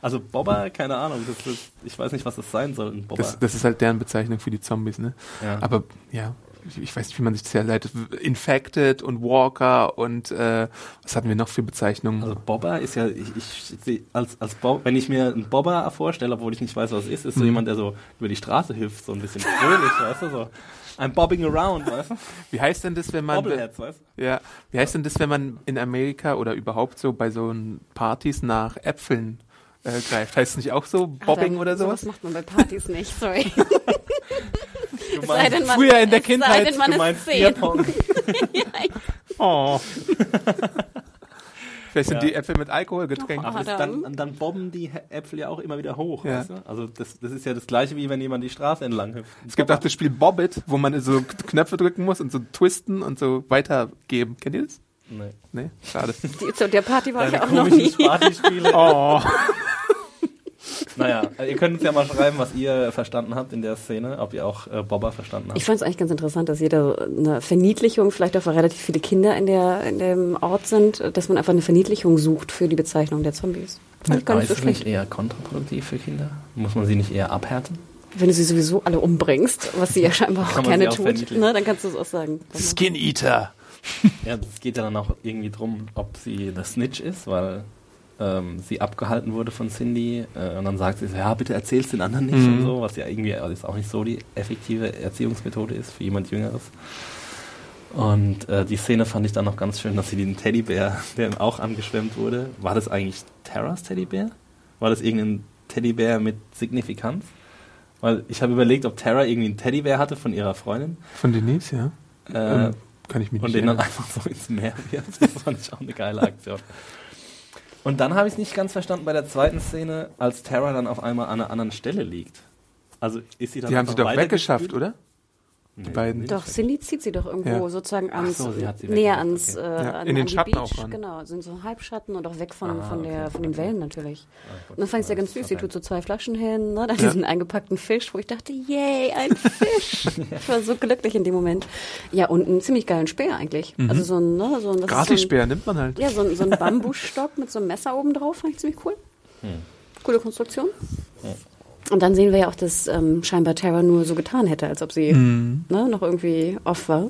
Also Bobber, keine Ahnung, das ist, ich weiß nicht, was das sein soll, ein Bobber. Das, das ist halt deren Bezeichnung für die Zombies, ne? Ja. Aber, ja. Ich weiß nicht, wie man sich das herleitet. Infected und Walker und äh, was hatten wir noch für Bezeichnungen? Also Bobber ist ja, ich, ich als, als Bob, wenn ich mir einen Bobber vorstelle, obwohl ich nicht weiß, was es ist, ist so mhm. jemand, der so über die Straße hilft, so ein bisschen fröhlich, weißt du, so. I'm bobbing around, weißt du? Wie heißt denn das, wenn man Bobbleheads, weißt du? Ja, wie heißt denn das, wenn man in Amerika oder überhaupt so bei so Partys nach Äpfeln äh, greift? Heißt es nicht auch so Bobbing Ach, oder sowas? Das macht man bei Partys nicht, sorry. Du meinst, denn, man, früher in der Kindheit, denn, du meinst Bierpong. Oh. Vielleicht sind ja. die Äpfel mit Alkohol getränkt. Oh, dann, dann bobben die Äpfel ja auch immer wieder hoch. Ja. Weißt du? Also das, das ist ja das Gleiche, wie wenn jemand die Straße entlang hüpft. Es gibt auch das Spiel Bobbit, wo man so Knöpfe drücken muss und so twisten und so weitergeben. Kennt ihr das? Nee. Nee? Schade. Die, zu der Party war ich auch noch nie. Oh. Naja, ihr könnt uns ja mal schreiben, was ihr verstanden habt in der Szene, ob ihr auch äh, Bobber verstanden habt. Ich fand es eigentlich ganz interessant, dass jeder eine Verniedlichung, vielleicht auch weil relativ viele Kinder in, der, in dem Ort sind, dass man einfach eine Verniedlichung sucht für die Bezeichnung der Zombies. Fand ich gar nicht so schlecht. Ist das nicht eher kontraproduktiv für Kinder? Muss man sie nicht eher abhärten? Wenn du sie sowieso alle umbringst, was sie ja scheinbar auch gerne auch tut, ne, dann kannst du es auch sagen. Skin Eater! Ja, es geht ja dann auch irgendwie drum, ob sie eine Snitch ist, weil... sie abgehalten wurde von Cyndie äh, und dann sagt sie so, ja, bitte erzähl's den anderen nicht mhm. und so, was ja irgendwie alles auch nicht so die effektive Erziehungsmethode ist für jemand Jüngeres. Und äh, die Szene fand ich dann noch ganz schön, dass sie den Teddybär, der auch angeschwemmt wurde, war das eigentlich Taras Teddybär? War das irgendein Teddybär mit Signifikanz? Weil ich habe überlegt, ob Tara irgendwie einen Teddybär hatte von ihrer Freundin. Von Denise, ja. Äh, ähm, kann ich mich und nicht den erinnern. Dann einfach so ins Meer wirft. Das fand ich auch eine geile Aktion. Und dann habe ich es nicht ganz verstanden bei der zweiten Szene, als Tara dann auf einmal an einer anderen Stelle liegt. Also ist sie dann die haben sie doch weggeschafft, oder? Nee, die beiden. Doch, Cyndie zieht sie doch irgendwo ja. sozusagen ans, so, näher ans, okay. äh, ja, an, in den an die Schatten Beach. Auch ran. Genau, sind so Halbschatten und auch weg von, ah, von, der, okay. von den Wellen natürlich. Oh, und dann fand ich es ja ganz süß, sie tut so zwei Flaschen hin, ne, dann ja. diesen eingepackten Fisch, wo ich dachte, yay, ein Fisch. Ich war so glücklich in dem Moment. Ja, und einen ziemlich geilen Speer eigentlich. Mhm. Also so ein, ne, so ein... Gratis-Speer so nimmt man halt. Ja, so ein, so ein Bambusstock mit so einem Messer oben drauf, fand ich ziemlich cool. Hm. Coole Konstruktion. Ja. Und dann sehen wir ja auch, dass ähm, scheinbar Tara nur so getan hätte, als ob sie mm. ne, noch irgendwie off war.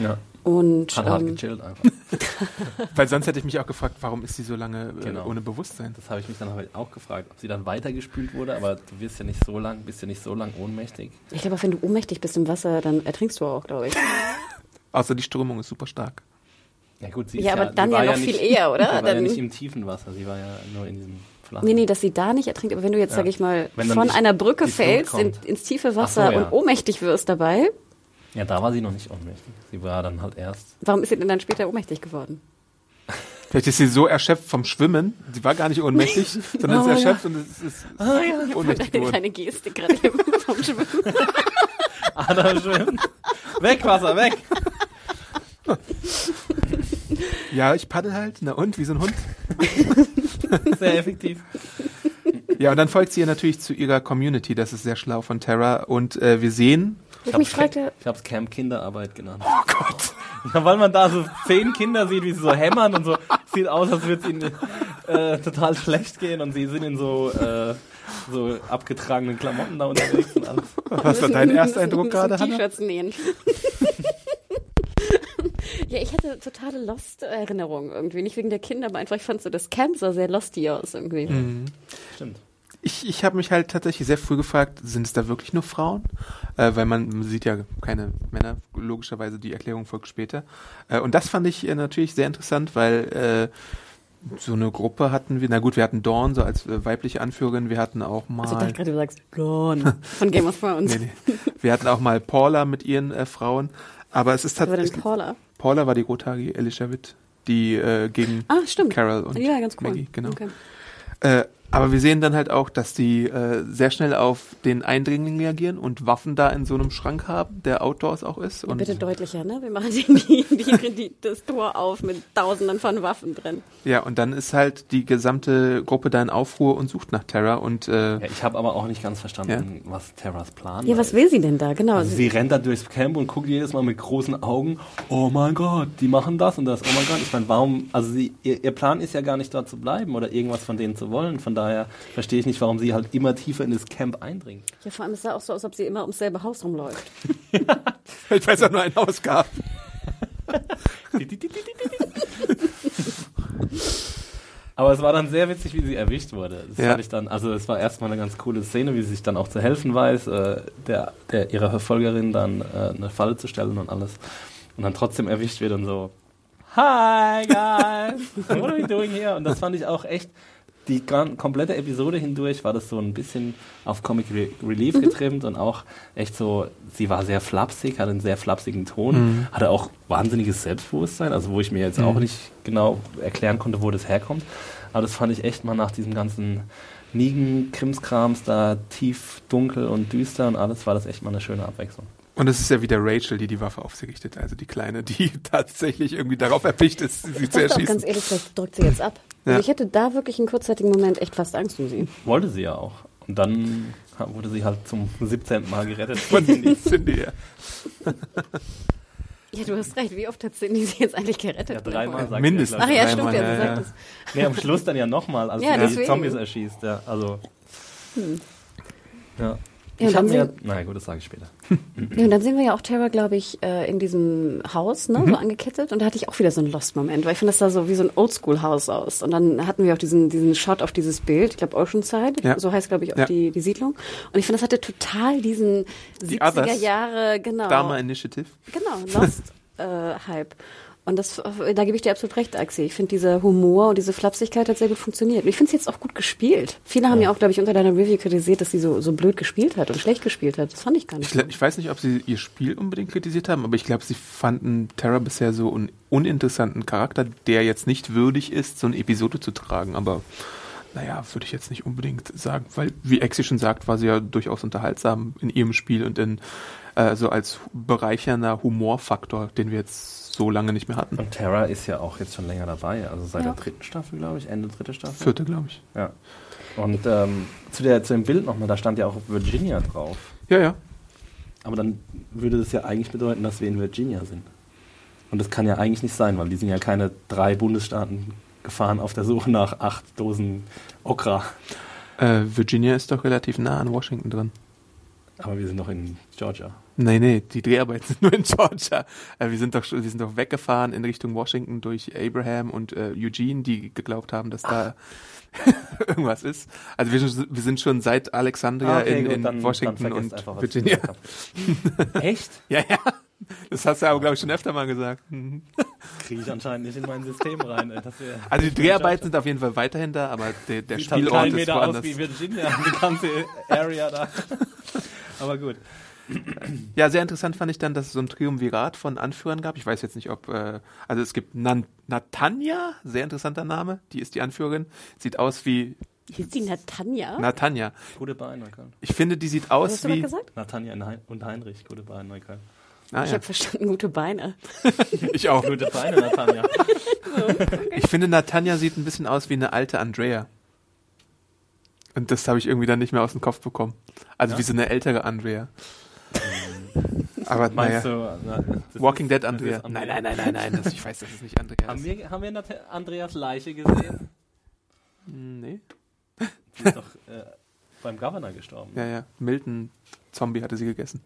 Ja. Und, hat ähm, hart gechillt einfach. Weil sonst hätte ich mich auch gefragt, warum ist sie so lange äh, genau. ohne Bewusstsein? Das habe ich mich dann auch gefragt, ob sie dann weitergespült wurde, aber du wirst ja nicht so lang, bist ja nicht so lang ohnmächtig. Ich glaube, auch wenn du ohnmächtig bist im Wasser, dann ertrinkst du auch, glaube ich. Außer die Strömung ist super stark. Ja gut, sie ja, ist aber ja, dann ja noch ja nicht, viel eher, oder? Sie war dann ja nicht im tiefen Wasser, sie war ja nur in diesem... Nee, nee, dass sie da nicht ertrinkt, aber wenn du jetzt, ja. sag ich mal, von einer Brücke fällst, in, ins tiefe Wasser so, ja. und ohnmächtig wirst dabei. Ja, da war sie noch nicht ohnmächtig. Sie war dann halt erst... Warum ist sie denn dann später ohnmächtig geworden? Vielleicht ist sie so erschöpft vom Schwimmen, sie war gar nicht ohnmächtig, sondern oh, ist erschöpft ja. und es ist oh, ja. ich ohnmächtig geworden. Eine kleine Geste gerade vom Schwimmen. Anna schwimmt. Weg, Wasser, weg! Ja, ich paddel halt, na und, wie so ein Hund. Sehr effektiv. Ja, und dann folgt sie ja natürlich zu ihrer Community, das ist sehr schlau von Tara. Und äh, wir sehen... Ich, ich habe es Camp Kinderarbeit genannt. Oh Gott! Ja, weil man da so zehn Kinder sieht, wie sie so hämmern und so. Sieht aus, als würde es ihnen äh, total schlecht gehen und sie sind in so, äh, so abgetragenen Klamotten da unterwegs. Und alles. Was war dein Ersteindruck gerade, Hannah? T-Shirts nähen. Ja, ich hatte totale Lost-Erinnerungen irgendwie. Nicht wegen der Kinder, aber einfach, ich fand so das Camp sah sehr losty aus irgendwie. Mhm. Stimmt. Ich, ich habe mich halt tatsächlich sehr früh gefragt, sind es da wirklich nur Frauen? Äh, weil man sieht ja keine Männer, logischerweise die Erklärung folgt später. Äh, und das fand ich äh, natürlich sehr interessant, weil äh, so eine Gruppe hatten wir, na gut, wir hatten Dawn so als äh, weibliche Anführerin, wir hatten auch mal... Also ich dachte gerade, du sagst Dawn von Game of Thrones. Nee, nee. Wir hatten auch mal Paula mit ihren äh, Frauen, aber es ist tatsächlich... Paula? Paula war die rothaarige Elisabeth, die äh, gegen ah, Carol und ja, ganz cool. Maggie, genau. Okay. Äh, aber wir sehen dann halt auch, dass die äh, sehr schnell auf den Eindringling reagieren und Waffen da in so einem Schrank haben, der Outdoors auch ist. Und bitte deutlicher, ne? Wir machen die, die, die, das Tor auf mit Tausenden von Waffen drin. Ja, und dann ist halt die gesamte Gruppe da in Aufruhr und sucht nach Tara. Und, äh, ja, ich habe aber auch nicht ganz verstanden, ja. was Terras Plan Ja, was ist. will sie denn da? Genau. Also sie rennt da durchs Camp und guckt jedes Mal mit großen Augen, oh mein Gott, die machen das und das, oh mein Gott. Ich meine, warum, also sie, ihr, ihr Plan ist ja gar nicht dort zu bleiben oder irgendwas von denen zu wollen, von daher verstehe ich nicht, warum sie halt immer tiefer in das Camp eindringt. Ja, vor allem es sah auch so aus, als ob sie immer ums selbe Haus rumläuft. Ich weiß auch nur ein Haus gab. Aber es war dann sehr witzig, wie sie erwischt wurde. Das ja. fand ich dann, also es war erstmal eine ganz coole Szene, wie sie sich dann auch zu helfen weiß, äh, der, der ihrer Verfolgerin dann äh, eine Falle zu stellen und alles. Und dann trotzdem erwischt wird und so, hi guys, what are we doing here? Und das fand ich auch echt... Die komplette Episode hindurch war das so ein bisschen auf Comic Re- Relief getrimmt mhm. und auch echt so, sie war sehr flapsig, hatte einen sehr flapsigen Ton, mhm. hatte auch wahnsinniges Selbstbewusstsein, also wo ich mir jetzt mhm. auch nicht genau erklären konnte, wo das herkommt. Aber das fand ich echt mal nach diesem ganzen Negan-Krimskrams da tief, dunkel und düster und alles, war das echt mal eine schöne Abwechslung. Und es ist ja wieder Rachel, die die Waffe auf sie richtet, also die Kleine, die tatsächlich irgendwie darauf erpicht ist, sie zu erschießen. Auch ganz ehrlich, das drückt sie jetzt ab. Ja. Also ich hätte da wirklich einen kurzzeitigen Moment echt fast Angst um sie. Wollte sie ja auch. Und dann wurde sie halt zum siebzehnten Mal gerettet. Von Cyndie, ja. Ja, du hast recht. Wie oft hat Cyndie sie jetzt eigentlich gerettet? Ja, dreimal. Sagt mindestens. Ach ja, stimmt, ja, sie sagt das. Nee, am Schluss dann ja nochmal, als ja, sie die Zombies erschießt. Ja, also. Hm. Ja. Ja, ich hab mir, na gut, das sage ich später. Ja, und dann sehen wir ja auch Tara, glaube ich, äh, in diesem Haus, ne, mhm. so angekettet. Und da hatte ich auch wieder so einen Lost-Moment, weil ich finde, das sah so wie so ein Oldschool-Haus aus. Und dann hatten wir auch diesen diesen Shot auf dieses Bild, ich glaube Oceanside, ja. so heißt, glaube ich, auch ja. die, die Siedlung. Und ich finde, das hatte total diesen die siebziger Jahre, genau. Dharma Initiative. Genau, Lost-Hype. äh, Und das, da gebe ich dir absolut recht, Axel. Ich finde, dieser Humor und diese Flapsigkeit hat sehr gut funktioniert. Und ich finde es jetzt auch gut gespielt. Viele haben ja, ja auch, glaube ich, unter deiner Review kritisiert, dass sie so, so blöd gespielt hat und schlecht gespielt hat. Das fand ich gar nicht. Ich, ich weiß nicht, ob sie ihr Spiel unbedingt kritisiert haben, aber ich glaube, sie fanden Tara bisher so einen uninteressanten Charakter, der jetzt nicht würdig ist, so eine Episode zu tragen. Aber naja, würde ich jetzt nicht unbedingt sagen. Weil, wie Axel schon sagt, war sie ja durchaus unterhaltsam in ihrem Spiel und in äh, so als bereichernder Humorfaktor, den wir jetzt so lange nicht mehr hatten. Und Tara ist ja auch jetzt schon länger dabei, also seit ja. der dritten Staffel, glaube ich, Ende dritte Staffel. Vierte, glaube ich. Ja. Und ähm, zu, der, zu dem Bild nochmal, da stand ja auch Virginia drauf. Ja, ja. Aber dann würde das ja eigentlich bedeuten, dass wir in Virginia sind. Und das kann ja eigentlich nicht sein, weil die sind ja keine drei Bundesstaaten gefahren auf der Suche nach acht Dosen Okra. Äh, Virginia ist doch relativ nah an Washington dran. Aber wir sind noch in Georgia. Nee, nee, die Dreharbeiten sind nur in Georgia. Äh, wir sind doch wir sind doch weggefahren in Richtung Washington durch Abraham und äh, Eugene, die geglaubt haben, dass da irgendwas ist. Also wir, wir sind schon seit Alexandria ah, okay, in, gut, in dann, Washington dann und einfach, Virginia. Echt? Ja, ja. Das hast du aber, glaube ich, schon öfter mal gesagt. Kriege ich anscheinend nicht in mein System rein. Ey, dass wir also die Dreharbeiten sind auf jeden Fall weiterhin da, aber der, der Spielort ist woanders. Aus wie Virginia, die ganze Area da. Aber gut. Ja, sehr interessant fand ich dann, dass es so ein Triumvirat von Anführern gab. Ich weiß jetzt nicht, ob... Äh, also es gibt Nan- Natania, sehr interessanter Name. Die ist die Anführerin. Sieht aus wie... Hieß die Natania? Natania. Gute Bahn, Neukölln. Ich finde, die sieht aus wie... Was hast du gesagt? Natania und Heinrich, gute Bahn, Neukölln. Ah, ich ja. habe verstanden, gute Beine. Ich auch. Gute Beine, Natania. So, okay. Ich finde, Natania sieht ein bisschen aus wie eine alte Andrea. Und das habe ich irgendwie dann nicht mehr aus dem Kopf bekommen. Also ja? Wie so eine ältere Andrea. Aber naja. Du, na, Walking Dead Andrea. Andrea. Nein, nein, nein, nein, nein. Das, ich weiß, dass es nicht Andrea haben ist. Wir, haben wir Nat- Andreas Leiche gesehen? Nee. Die ist doch äh, beim Governor gestorben. Ja, ja. Milton Zombie hatte sie gegessen.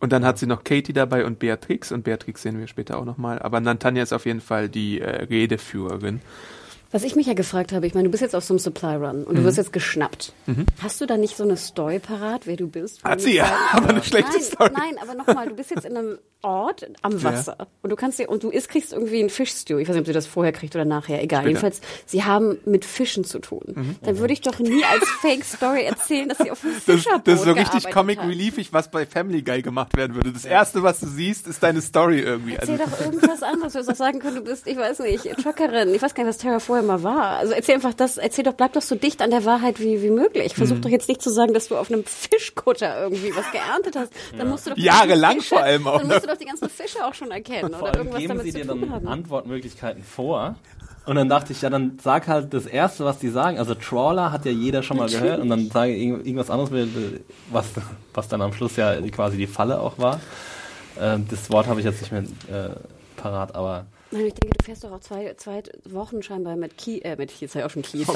Und dann hat sie noch Katie dabei und Beatrix. Und Beatrix sehen wir später auch nochmal. Aber Natania ist auf jeden Fall die äh, Redeführerin. Was ich mich ja gefragt habe, ich meine, du bist jetzt auf so einem Supply-Run und mhm. du wirst jetzt geschnappt. Mhm. Hast du da nicht so eine Story parat, wer du bist? Hat sie ja, aber eine schlechte nein, Story. Nein, aber nochmal, du bist jetzt in einem Ort am Wasser ja. und du kannst dir, und du isst, kriegst irgendwie einen Fischstew. Ich weiß nicht, ob sie das vorher kriegt oder nachher, egal. Später. Jedenfalls, sie haben mit Fischen zu tun. Mhm. Dann würde ich doch nie als Fake-Story erzählen, dass sie auf einem Fischerboot gearbeitet haben. Das ist so richtig Comic-Reliefig, was bei Family Guy gemacht werden würde. Das Erste, was du siehst, ist deine Story irgendwie. Erzähl also. Doch irgendwas anderes. Du hättest auch sagen können, du bist, ich weiß nicht, Truckerin. Ich weiß gar nicht, was Tara vorher mal war. Also erzähl einfach das, erzähl doch, bleib doch so dicht an der Wahrheit wie, wie möglich. Versuch mhm. doch jetzt nicht zu sagen, dass du auf einem Fischkutter irgendwie was geerntet hast. Dann ja. musst du doch jahrelang Fische, vor allem auch. Dann musst du doch die ganzen Fische auch schon erkennen. Vor oder allem irgendwas geben damit sie zu dir tun dann haben. Antwortmöglichkeiten vor. Und dann dachte ich, ja, dann sag halt das Erste, was die sagen. Also Trawler hat ja jeder schon mal Natürlich. gehört. Und dann sage ich irgendwas anderes, was, was dann am Schluss ja quasi die Falle auch war. Das Wort habe ich jetzt nicht mehr äh, parat, aber ich denke, du fährst doch auch zwei, zwei Wochen scheinbar mit Keith, äh, mit Keith, sei auch schon Keith, oh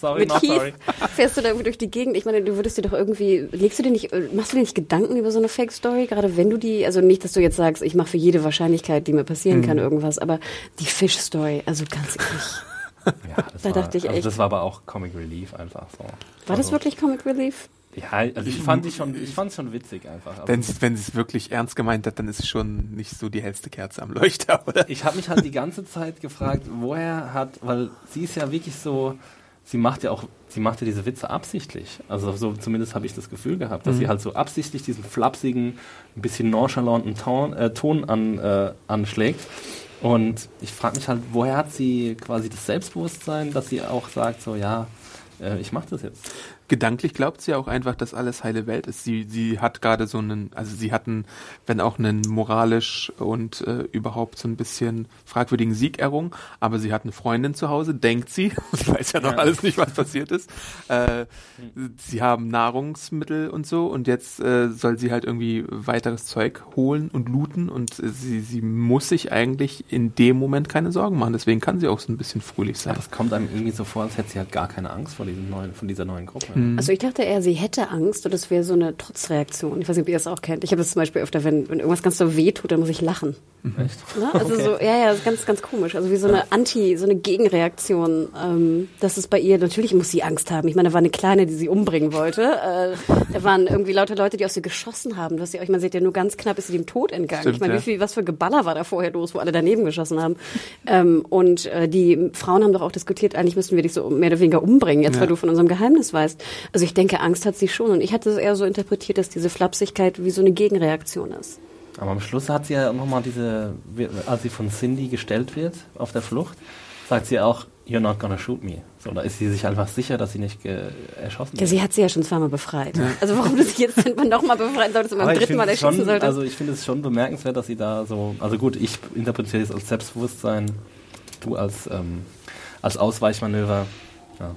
sorry, mit Keith sorry. Fährst du da durch die Gegend. Ich meine, du würdest dir doch irgendwie, legst du dir nicht, machst du dir nicht Gedanken über so eine Fake-Story, gerade wenn du die, also nicht, dass du jetzt sagst, ich mache für jede Wahrscheinlichkeit, die mir passieren mhm. kann, irgendwas, aber die Fish-Story, also ganz ehrlich. Ja, das da war, dachte ich also echt. Das war aber auch Comic Relief einfach so. War das wirklich Comic Relief? Ja, also ich fand es schon, schon witzig einfach. Wenn sie es wirklich ernst gemeint hat, dann ist es schon nicht so die hellste Kerze am Leuchter, oder? Ich habe mich halt die ganze Zeit gefragt, woher hat, weil sie ist ja wirklich so, sie macht ja auch, sie macht ja diese Witze absichtlich. Also so zumindest habe ich das Gefühl gehabt, dass mhm. sie halt so absichtlich diesen flapsigen, ein bisschen nonchalanten Ton, äh, Ton an, äh, anschlägt. Und ich frage mich halt, woher hat sie quasi das Selbstbewusstsein, dass sie auch sagt, so ja, ich mache das jetzt. Gedanklich glaubt sie ja auch einfach, dass alles heile Welt ist. Sie, sie hat gerade so einen, also sie hatten, wenn auch einen moralisch und äh, überhaupt so ein bisschen fragwürdigen Sieg errungen, aber sie hat eine Freundin zu Hause, denkt sie, und weiß ja noch ja. alles nicht, was passiert ist. Äh, mhm. Sie haben Nahrungsmittel und so und jetzt äh, soll sie halt irgendwie weiteres Zeug holen und looten und äh, sie, sie muss sich eigentlich in dem Moment keine Sorgen machen, deswegen kann sie auch so ein bisschen fröhlich sein. Ja, das kommt einem irgendwie so vor, als hätte sie halt gar keine Angst vor Neuen, von dieser neuen Gruppe. Mhm. Also ich dachte eher, sie hätte Angst und das wäre so eine Trotzreaktion. Ich weiß nicht, ob ihr das auch kennt. Ich habe das zum Beispiel öfter, wenn, wenn irgendwas ganz so weh tut, dann muss ich lachen. Echt? Ne? Also okay. so, ja, ja, das ist ganz, ganz komisch. Also wie so eine Anti, so eine Gegenreaktion. Ähm, das ist bei ihr, natürlich muss sie Angst haben. Ich meine, da war eine Kleine, die sie umbringen wollte. Äh, da waren irgendwie lauter Leute, die auf sie geschossen haben. Das, ich meine, seht ihr, nur ganz knapp ist sie dem Tod entgangen. Stimmt, ich meine, ja. wie viel, was für Geballer war da vorher los, wo alle daneben geschossen haben. Ähm, und äh, die Frauen haben doch auch diskutiert, eigentlich müssten wir dich so mehr oder weniger umbringen, jetzt ja. weil du von unserem Geheimnis weißt. Also ich denke, Angst hat sie schon. Und ich hatte es eher so interpretiert, dass diese Flapsigkeit wie so eine Gegenreaktion ist. Aber am Schluss hat sie ja nochmal diese, als sie von Cyndie gestellt wird auf der Flucht, sagt sie auch, you're not gonna shoot me. So, da ist sie sich einfach sicher, dass sie nicht ge- erschossen wird. Ja, sie hat sie ja schon zweimal befreit. Ja. Also warum du sie jetzt nochmal befreien solltest und beim dritten Mal erschießen schon, solltest? Also ich finde es schon bemerkenswert, dass sie da so, also gut, ich interpretiere es als Selbstbewusstsein, du als, ähm, als Ausweichmanöver. Ja,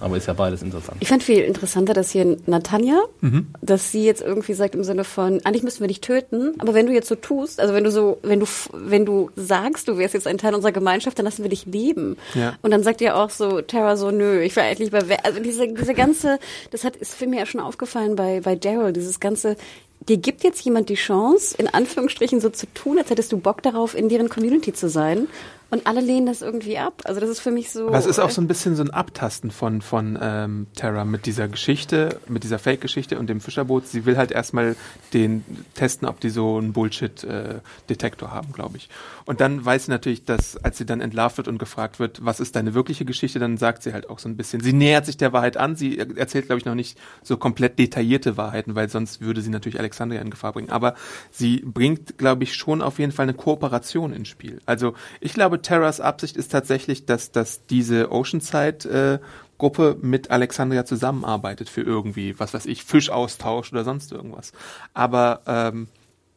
Aber ist ja beides interessant. Ich fand viel interessanter, dass hier Natania, mhm. dass sie jetzt irgendwie sagt im Sinne von, eigentlich müssen wir dich töten, aber wenn du jetzt so tust, also wenn du so, wenn du, wenn du sagst, du wärst jetzt ein Teil unserer Gemeinschaft, dann lassen wir dich leben. Ja. Und dann sagt ihr auch so, Tara so, nö, ich wäre eigentlich bei, also diese, diese ganze, das hat, ist mir ja schon aufgefallen bei, bei Daryl, dieses ganze, dir gibt jetzt jemand die Chance, in Anführungsstrichen so zu tun, als hättest du Bock darauf, in deren Community zu sein. Und alle lehnen das irgendwie ab. Also das ist für mich so... Aber es ist auch so ein bisschen so ein Abtasten von, von ähm, Tara mit dieser Geschichte, mit dieser Fake-Geschichte und dem Fischerboot. Sie will halt erstmal den testen, ob die so einen Bullshit-Detektor äh, haben, glaube ich. Und dann weiß sie natürlich, dass als sie dann entlarvt wird und gefragt wird, was ist deine wirkliche Geschichte, dann sagt sie halt auch so ein bisschen. Sie nähert sich der Wahrheit an. Sie erzählt, glaube ich, noch nicht so komplett detaillierte Wahrheiten, weil sonst würde sie natürlich Alexandria in Gefahr bringen. Aber sie bringt, glaube ich, schon auf jeden Fall eine Kooperation ins Spiel. Also ich glaube, Terras Absicht ist tatsächlich, dass, dass diese Oceanside-Gruppe äh, mit Alexandria zusammenarbeitet für irgendwie, was weiß ich, Fischaustausch oder sonst irgendwas. Aber ähm,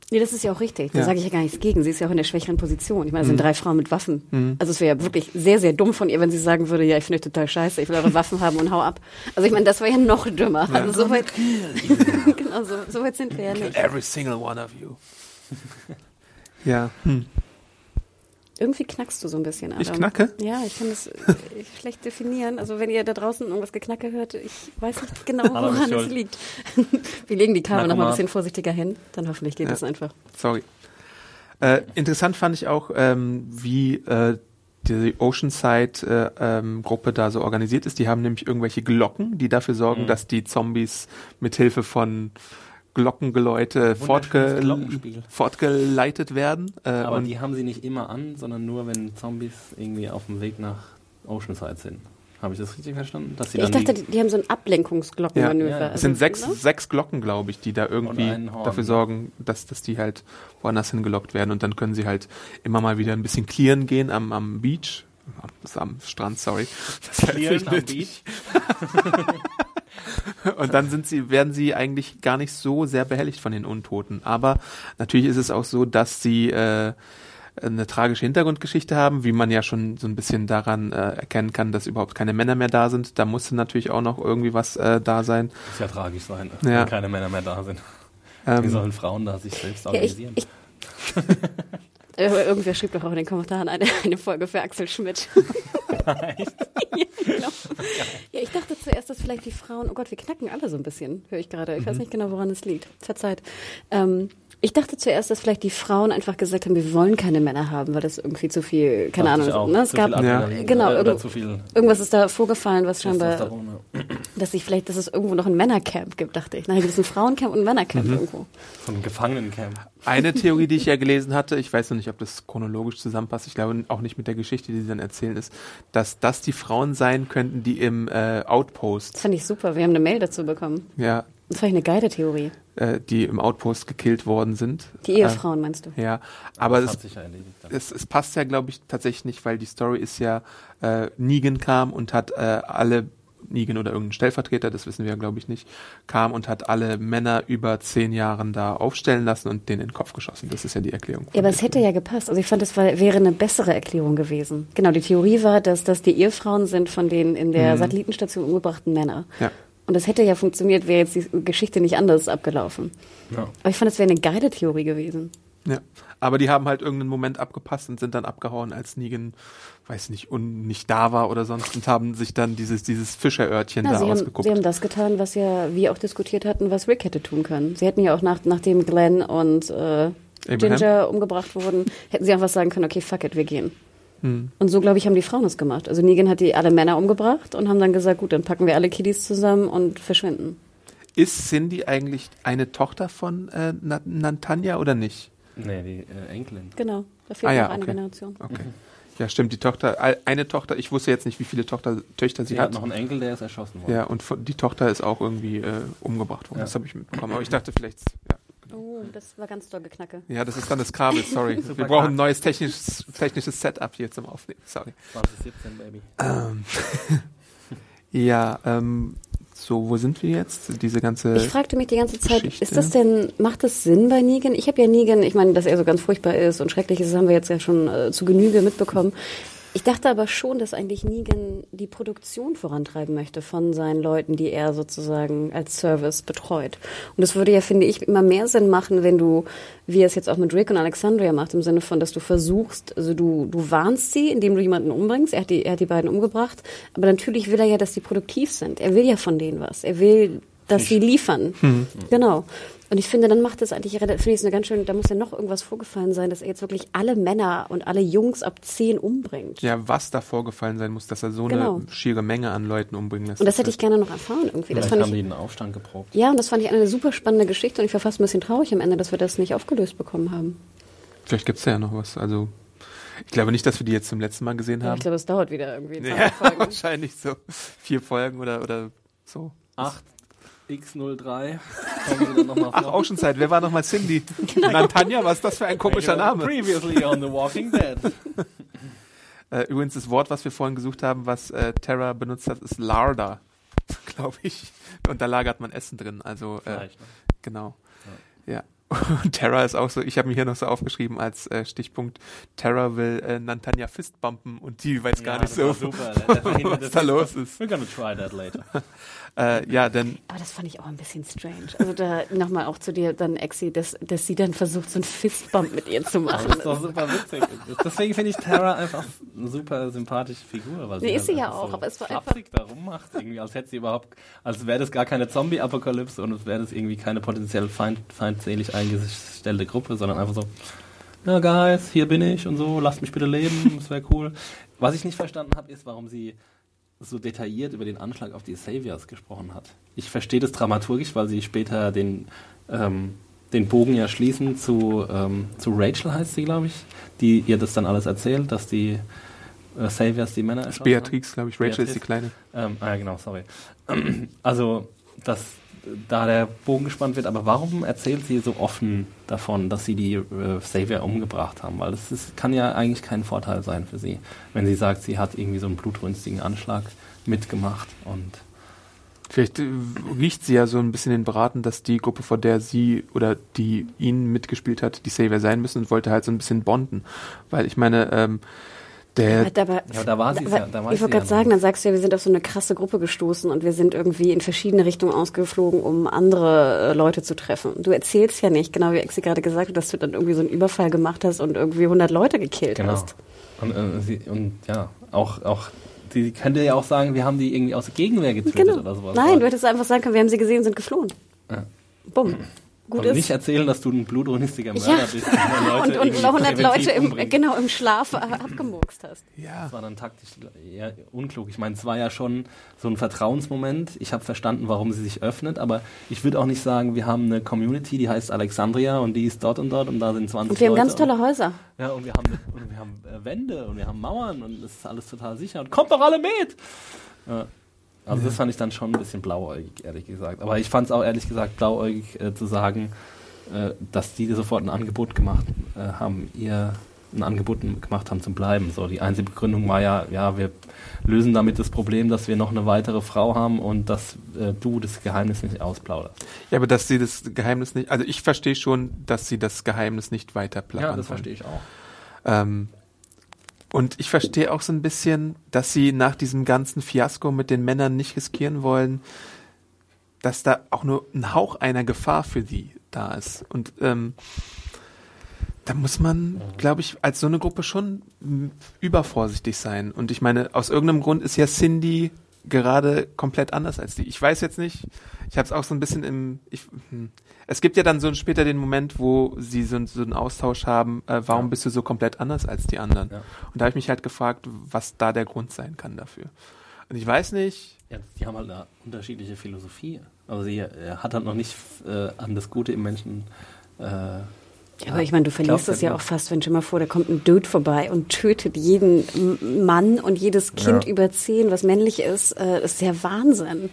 nee, das ist ja auch richtig. Da ja. sage ich ja gar nichts gegen. Sie ist ja auch in der schwächeren Position. Ich meine, es mhm. sind drei Frauen mit Waffen. Mhm. Also es wäre ja wirklich sehr, sehr dumm von ihr, wenn sie sagen würde, ja, ich finde euch total scheiße, ich will eure Waffen haben und hau ab. Also ich meine, das wäre ja noch dümmer. Ja. Also so weit, genau, so, so weit sind wir ja nicht. Kill every single one of you. ja. Hm. Irgendwie knackst du so ein bisschen, Adam. Ich knacke? Ja, ich kann das schlecht definieren. Also wenn ihr da draußen irgendwas Geknacke hört, ich weiß nicht genau, woran es liegt. Wir legen die Kabel noch mal ein bisschen vorsichtiger hin, dann hoffentlich geht ja. das einfach. Sorry. Äh, interessant fand ich auch, ähm, wie äh, die Oceanside-Gruppe äh, ähm, da so organisiert ist. Die haben nämlich irgendwelche Glocken, die dafür sorgen, mhm. dass die Zombies mit Hilfe von Glockengeläute fortge- fortgeleitet werden. Äh, Aber und die haben sie nicht immer an, sondern nur, wenn Zombies irgendwie auf dem Weg nach Oceanside sind. Habe ich das richtig verstanden? Dass sie ich dann dachte, die, die haben so ein Ablenkungsglockenmanöver. Ja, ja, ja. Es sind sechs, ne? sechs Glocken, glaube ich, die da irgendwie dafür sorgen, dass, dass die halt woanders hingelockt werden. Und dann können sie halt immer mal wieder ein bisschen clearen gehen am, am Beach. Am Strand, sorry. Das clearen am Beach? Und dann sind sie, werden sie eigentlich gar nicht so sehr behelligt von den Untoten. Aber natürlich ist es auch so, dass sie äh, eine tragische Hintergrundgeschichte haben, wie man ja schon so ein bisschen daran äh, erkennen kann, dass überhaupt keine Männer mehr da sind. Da musste natürlich auch noch irgendwie was äh, da sein. Muss ja tragisch sein, ja. wenn keine Männer mehr da sind. Ähm, wie sollen Frauen da sich selbst organisieren? Ja, ich, ich Irgendwer schrieb doch auch in den Kommentaren eine, eine Folge für Axel Schmidt. Echt? ja, genau. ja, ich dachte zuerst, dass vielleicht die Frauen, oh Gott, wir knacken alle so ein bisschen, höre ich gerade. Ich mhm. weiß nicht genau, woran es liegt. Verzeiht. Ähm, ich dachte zuerst, dass vielleicht die Frauen einfach gesagt haben, wir wollen keine Männer haben, weil das irgendwie zu viel, keine dachte Ahnung, ist, ne? Es gab, ja. genau, oder zu viel. Irgendwas ist da vorgefallen, was scheinbar, dass ich vielleicht, dass es irgendwo noch ein Männercamp gibt, dachte ich. Nein, gibt es ein Frauencamp und ein Männercamp mhm. irgendwo. So ein Gefangenencamp. Eine Theorie, die ich ja gelesen hatte, ich weiß noch nicht, ob das chronologisch zusammenpasst, ich glaube auch nicht mit der Geschichte, die sie dann erzählen, ist, dass das die Frauen sein könnten, die im äh, Outpost... Das fand ich super, wir haben eine Mail dazu bekommen. Ja. Das fand ich eine geile Theorie. Äh, die im Outpost gekillt worden sind. Die Ehefrauen, äh, meinst du? Ja, aber es, es, es passt ja, glaube ich, tatsächlich nicht, weil die Story ist ja, äh, Negan kam und hat äh, alle Negan oder irgendein Stellvertreter, das wissen wir ja, glaube ich, nicht, kam und hat alle Männer über zehn Jahren da aufstellen lassen und denen in den Kopf geschossen. Das ist ja die Erklärung. Ja, aber es hätte ja gepasst. Also ich fand, das war, wäre eine bessere Erklärung gewesen. Genau, die Theorie war, dass das die Ehefrauen sind von den in der mhm. Satellitenstation umgebrachten Männern. Ja. Und das hätte ja funktioniert, wäre jetzt die Geschichte nicht anders abgelaufen. Ja. Aber ich fand, das wäre eine geile Theorie gewesen. Ja, aber die haben halt irgendeinen Moment abgepasst und sind dann abgehauen, als Negan, weiß nicht, un, nicht da war oder sonst, und haben sich dann dieses, dieses Fischerörtchen ja, da sie ausgeguckt. Haben, sie haben das getan, was ja wir auch diskutiert hatten, was Rick hätte tun können. Sie hätten ja auch, nach, nachdem Glenn und äh, Ginger umgebracht wurden, hätten sie einfach sagen können, okay, fuck it, wir gehen. Hm. Und so, glaube ich, haben die Frauen das gemacht. Also Negan hat die alle Männer umgebracht und haben dann gesagt, gut, dann packen wir alle Kiddies zusammen und verschwinden. Ist Cyndie eigentlich eine Tochter von äh, Natania oder nicht? Nee, die äh, Enkelin. Genau, da fehlt ah, ja, noch eine okay. Generation. Okay. Mhm. Ja, stimmt, die Tochter, eine Tochter, ich wusste jetzt nicht, wie viele Tochter, Töchter sie, sie hat. Sie hat noch einen Enkel, der ist erschossen worden. Ja, und die Tochter ist auch irgendwie äh, umgebracht worden, ja. Das habe ich mitbekommen. Aber ich dachte vielleicht, ja. Oh, das war ganz doll geknacke. Ja, das ist dann das Kabel, sorry. Wir brauchen klar. ein neues technisches, technisches Setup hier zum Aufnehmen, sorry. zwanzig siebzehn, Baby. Ähm, ja, ähm... So, wo sind wir jetzt? Diese ganze Ich fragte mich die ganze Zeit, Geschichte. Ist das denn, macht das Sinn bei Negan? Ich habe ja Negan, ich meine, dass er so ganz furchtbar ist und schrecklich ist, das haben wir jetzt ja schon äh, zu Genüge mitbekommen. Ich dachte aber schon, dass eigentlich Negan die Produktion vorantreiben möchte von seinen Leuten, die er sozusagen als Service betreut. Und das würde ja, finde ich, immer mehr Sinn machen, wenn du, wie es jetzt auch mit Rick und Alexandria macht, im Sinne von, dass du versuchst, also du, du warnst sie, indem du jemanden umbringst. Er hat die, er hat die beiden umgebracht. Aber natürlich will er ja, dass die produktiv sind. Er will ja von denen was. Er will, dass sie liefern. Hm. Genau. Und ich finde, dann macht das eigentlich, finde ich es eine ganz schön, da muss ja noch irgendwas vorgefallen sein, dass er jetzt wirklich alle Männer und alle Jungs ab zehn umbringt. Ja, was da vorgefallen sein muss, dass er so genau. eine schiere Menge an Leuten umbringen lässt. Und das hätte ich gerne noch erfahren irgendwie. Das fand haben ich, die einen Aufstand geprobt. Ja, und das fand ich eine super spannende Geschichte und ich war fast ein bisschen traurig am Ende, dass wir das nicht aufgelöst bekommen haben. Vielleicht gibt es ja noch was, also... Ich glaube nicht, dass wir die jetzt zum letzten Mal gesehen ja, haben. Ich glaube, es dauert wieder irgendwie zwei ja, Folgen. Wahrscheinlich so vier Folgen oder, oder so. Acht. X null drei. Ach, Oceanside, wer war nochmal Cyndie? Genau. Natania, was ist das für ein komischer Name? Previously on The Walking Dead. äh, übrigens, das Wort, was wir vorhin gesucht haben, was äh, Tara benutzt hat, ist Larder, glaube ich. Und da lagert man Essen drin. Also, äh, Vielleicht, ne? Genau. Ja. ja. Und Tara ist auch so, ich habe mir hier noch so aufgeschrieben als äh, Stichpunkt, Tara will äh, Natania fistbumpen und die weiß gar ja, nicht so, super, was da los ist. We're gonna try that later. äh, ja, denn aber das fand ich auch ein bisschen strange. Also da nochmal auch zu dir dann, Exi, dass, dass sie dann versucht, so einen Fistbump mit ihr zu machen. Das ist doch super witzig. Deswegen finde ich Tara einfach eine super sympathische Figur. Weil sie nee, ist sie ja auch, so aber es war einfach... da rummacht, irgendwie, als hätte sie überhaupt, als wäre das gar keine Zombie-Apokalypse und es wäre das irgendwie keine potenziell feind, feindseligkeit eingestellte Gruppe, sondern einfach so, na guys, hier bin ich und so, lasst mich bitte leben, das wäre cool. Was ich nicht verstanden habe, ist, warum sie so detailliert über den Anschlag auf die Saviors gesprochen hat. Ich verstehe das dramaturgisch, weil sie später den, ähm, den Bogen ja schließen zu, ähm, zu Rachel, heißt sie, glaube ich, die ihr das dann alles erzählt, dass die äh, Saviors die Männer erschossen haben. Beatrix, glaube ich, Rachel Beatrix. Ist die Kleine. Ähm, ah ja, genau, sorry. Also, das da der Bogen gespannt wird, aber warum erzählt sie so offen davon, dass sie die äh, Savior umgebracht haben? Weil das ist, kann ja eigentlich kein Vorteil sein für sie, wenn sie sagt, sie hat irgendwie so einen blutrünstigen Anschlag mitgemacht. Und vielleicht äh, riecht sie ja so ein bisschen den Braten, dass die Gruppe, vor der sie oder die ihn mitgespielt hat, die Savior sein müssen und wollte halt so ein bisschen bonden. Weil ich meine, ähm, Der, ja, aber ja, da war sie ja. Da war ich wollte gerade ja sagen, dann sagst du ja, wir sind auf so eine krasse Gruppe gestoßen und wir sind irgendwie in verschiedene Richtungen ausgeflogen, um andere äh, Leute zu treffen. Du erzählst ja nicht, genau wie Exi gerade gesagt hat, dass du dann irgendwie so einen Überfall gemacht hast und irgendwie hundert Leute gekillt genau. hast. Und, äh, sie, und ja, auch... auch die könnte ja auch sagen, wir haben die irgendwie aus der Gegenwehr getötet genau. oder sowas. Nein, du hättest einfach sagen können, wir haben sie gesehen und sind geflohen. Ja. Bumm. Gut ist. Nicht erzählen, dass du ein blutrünstiger Mörder ja. bist. Leute und und hundert Leute im, genau, im Schlaf äh, abgemurkst hast. Ja. Das war dann taktisch eher unklug. Ich meine, es war ja schon so ein Vertrauensmoment. Ich habe verstanden, warum sie sich öffnet, aber ich würde auch nicht sagen, wir haben eine Community, die heißt Alexandria und die ist dort und dort und da sind zwanzig Leute. Und wir haben Leute ganz tolle Häuser. Und, ja, und wir, haben, und wir haben Wände und wir haben Mauern und es ist alles total sicher. Und kommt doch alle mit! Ja. Also das fand ich dann schon ein bisschen blauäugig, ehrlich gesagt. Aber ich fand es auch, ehrlich gesagt, blauäugig äh, zu sagen, äh, dass die sofort ein Angebot gemacht äh, haben, ihr ein Angebot gemacht haben zum Bleiben. So, die einzige Begründung war ja, ja, wir lösen damit das Problem, dass wir noch eine weitere Frau haben und dass äh, du das Geheimnis nicht ausplauderst. Ja, aber dass sie das Geheimnis nicht, also ich verstehe schon, dass sie das Geheimnis nicht weiter plappern. Ja, das verstehe ich auch. Ähm, und ich verstehe auch so ein bisschen, dass sie nach diesem ganzen Fiasko mit den Männern nicht riskieren wollen, dass da auch nur ein Hauch einer Gefahr für sie da ist. Und ähm, da muss man, glaube ich, als so eine Gruppe schon übervorsichtig sein. Und ich meine, aus irgendeinem Grund ist ja Cyndie gerade komplett anders als die. Ich weiß jetzt nicht, ich habe es auch so ein bisschen im... Ich, hm. Es gibt ja dann so später den Moment, wo sie so, so einen Austausch haben, äh, warum ja. bist du so komplett anders als die anderen? Ja. Und da habe ich mich halt gefragt, was da der Grund sein kann dafür. Und ich weiß nicht... Ja, die haben halt eine unterschiedliche Philosophie. Also sie hat halt noch nicht äh, an das Gute im Menschen... Äh, Ja, aber ich meine, du verlierst es ja auch fast, wenn, stell mal vor, da kommt ein Dude vorbei und tötet jeden Mann und jedes Kind ja. über zehn, was männlich ist, äh, ist ja Wahnsinn.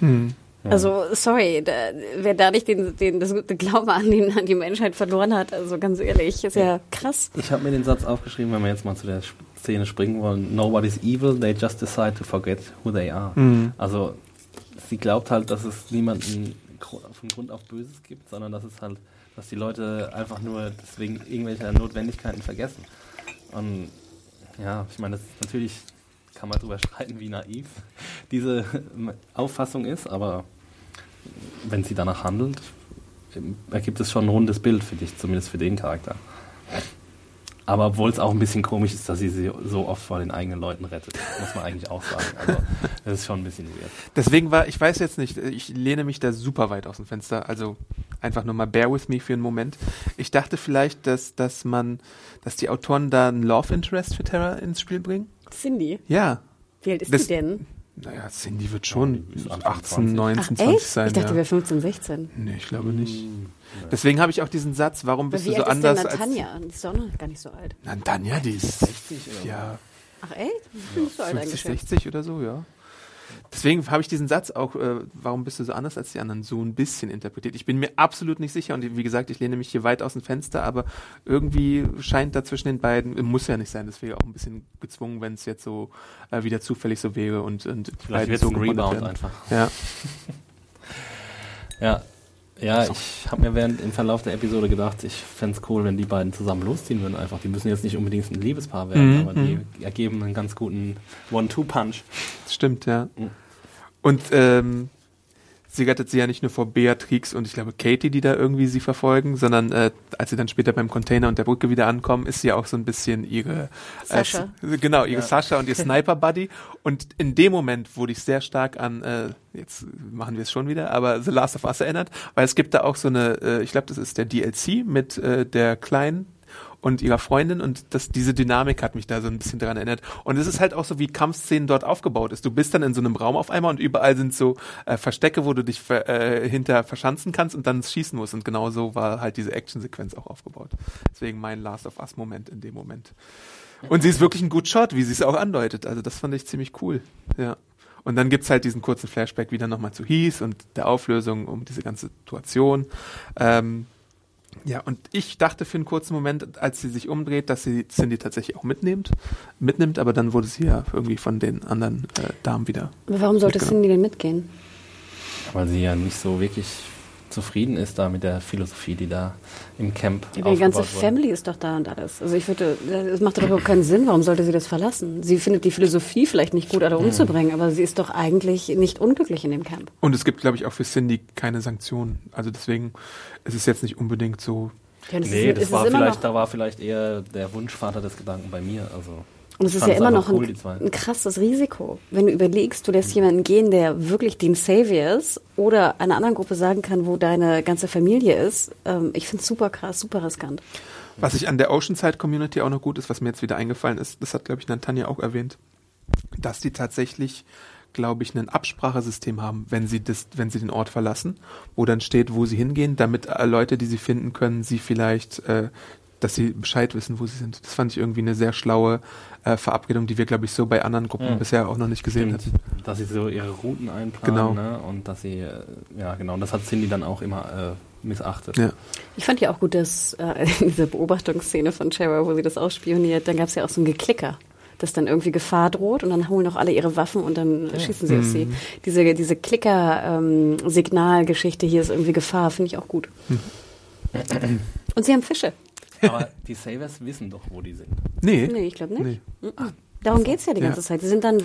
Hm. Ja. Also, sorry, da, wer da nicht den, den, das gute Glaube an, den, an die Menschheit verloren hat, also ganz ehrlich, ist ja krass. Ich habe mir den Satz aufgeschrieben, wenn wir jetzt mal zu der Szene springen wollen, nobody's evil, they just decide to forget who they are. Hm. Also, sie glaubt halt, dass es niemanden von Grund auf Böses gibt, sondern dass es halt dass die Leute einfach nur deswegen irgendwelche Notwendigkeiten vergessen. Und ja, ich meine, das ist natürlich, kann man drüber streiten, wie naiv diese Auffassung ist, aber wenn sie danach handelt, ergibt es schon ein rundes Bild für dich, zumindest für den Charakter. Aber obwohl es auch ein bisschen komisch ist, dass sie sie so oft vor den eigenen Leuten rettet, muss man eigentlich auch sagen. Also das ist schon ein bisschen weird. Deswegen war, ich weiß jetzt nicht, ich lehne mich da super weit aus dem Fenster, also einfach nur mal bear with me für einen Moment. Ich dachte vielleicht, dass, dass man, dass die Autoren da einen Love Interest für Tara ins Spiel bringen. Cyndie? Ja. Wie alt ist das, die denn? Naja, Cyndie wird schon ja, achtzehn, neunzehn, zwanzig sein. Ich dachte, ja. wir fünfzehn, sechzehn. Nee, ich glaube nicht. Hm. Deswegen habe ich auch diesen Satz, warum bist du so anders als... Wie alt ist denn Natania? Die ist doch noch gar nicht so alt. Natania, die ist... sechzig oder ja. Ach echt? Ich bin ja. so alt fünfzig, sechzig oder so, ja. Deswegen habe ich diesen Satz auch, äh, warum bist du so anders als die anderen, so ein bisschen interpretiert. Ich bin mir absolut nicht sicher und wie gesagt, ich lehne mich hier weit aus dem Fenster, aber irgendwie scheint da zwischen den beiden, muss ja nicht sein, deswegen auch ein bisschen gezwungen, wenn es jetzt so äh, wieder zufällig so wäre. Und, und vielleicht wird es ein Rebound einfach. Ja. ja. Ja, ich habe mir während im Verlauf der Episode gedacht, ich fände es cool, wenn die beiden zusammen losziehen würden einfach. Die müssen jetzt nicht unbedingt ein Liebespaar werden, mhm. aber die ergeben einen ganz guten One-Two-Punch. Stimmt, ja. Mhm. Und ähm, sie rettet sie ja nicht nur vor Beatrix und ich glaube Katie, die da irgendwie sie verfolgen, sondern äh, als sie dann später beim Container und der Brücke wieder ankommen, ist sie ja auch so ein bisschen ihre... Äh, Sascha. Genau, ihre ja. Sascha und ihr Sniper-Buddy. Und in dem Moment wurde ich sehr stark an... Äh, jetzt machen wir es schon wieder, aber The Last of Us erinnert, weil es gibt da auch so eine, äh, ich glaube, das ist der D L C mit äh, der Kleinen und ihrer Freundin und das, diese Dynamik hat mich da so ein bisschen daran erinnert. Und es ist halt auch so, wie Kampfszenen dort aufgebaut ist. Du bist dann in so einem Raum auf einmal und überall sind so äh, Verstecke, wo du dich ver, äh, hinter verschanzen kannst und dann schießen musst. Und genau so war halt diese Actionsequenz auch aufgebaut. Deswegen mein Last of Us-Moment in dem Moment. Und sie ist wirklich ein guter Shot, wie sie es auch andeutet. Also das fand ich ziemlich cool, ja. Und dann gibt's halt diesen kurzen Flashback wieder nochmal zu Heath und der Auflösung um diese ganze Situation. Ähm, ja, und ich dachte für einen kurzen Moment, als sie sich umdreht, dass sie Cyndie tatsächlich auch mitnimmt, mitnimmt, aber dann wurde sie ja irgendwie von den anderen äh, Damen wieder. Aber warum sollte Cyndie denn mitgehen? Weil sie ja nicht so wirklich zufrieden ist da mit der Philosophie, die da im Camp aufgebaut wurde. Die ganze Family ist doch da und alles. Also ich würde, es macht doch überhaupt keinen Sinn, warum sollte sie das verlassen? Sie findet die Philosophie vielleicht nicht gut, oder umzubringen, aber sie ist doch eigentlich nicht unglücklich in dem Camp. Und es gibt, glaube ich, auch für Cyndie keine Sanktionen. Also deswegen ist es jetzt nicht unbedingt so... Ja, das nee, ist, das ist war vielleicht, da war vielleicht eher der Wunschvater des Gedanken bei mir, also... Und es ist ja immer noch cool, ein, ein krasses Risiko, wenn du überlegst, du lässt mhm. jemanden gehen, der wirklich den Savior ist oder einer anderen Gruppe sagen kann, wo deine ganze Familie ist. Ähm, ich finde es super krass, super riskant. Was ich an der Oceanside-Community auch noch gut ist, was mir jetzt wieder eingefallen ist, das hat, glaube ich, Natania auch erwähnt, dass die tatsächlich, glaube ich, ein Absprachesystem haben, wenn sie, das, wenn sie den Ort verlassen, wo dann steht, wo sie hingehen, damit äh, Leute, die sie finden können, sie vielleicht... Äh, dass sie Bescheid wissen, wo sie sind. Das fand ich irgendwie eine sehr schlaue äh, Verabredung, die wir, glaube ich, so bei anderen Gruppen ja. bisher auch noch nicht gesehen hatten. Dass sie so ihre Routen einplanen, genau. Ne? Und dass sie, äh, ja genau, und das hat Cyndie dann auch immer missachtet. Ja. Ich fand ja auch gut, dass äh, in dieser Beobachtungsszene von Tara, wo sie das ausspioniert, dann gab es ja auch so ein Geklicker, dass dann irgendwie Gefahr droht und dann holen auch alle ihre Waffen und dann ja. schießen sie mhm. auf sie. Diese, diese Klicker-Signalgeschichte ähm, hier ist irgendwie Gefahr, finde ich auch gut. Mhm. Und sie haben Fische. Aber die Savers wissen doch, wo die sind. Nee. Nee, ich glaube nicht. Nee. Mhm. Darum geht es ja die ganze ja. Zeit. Sie sind dann,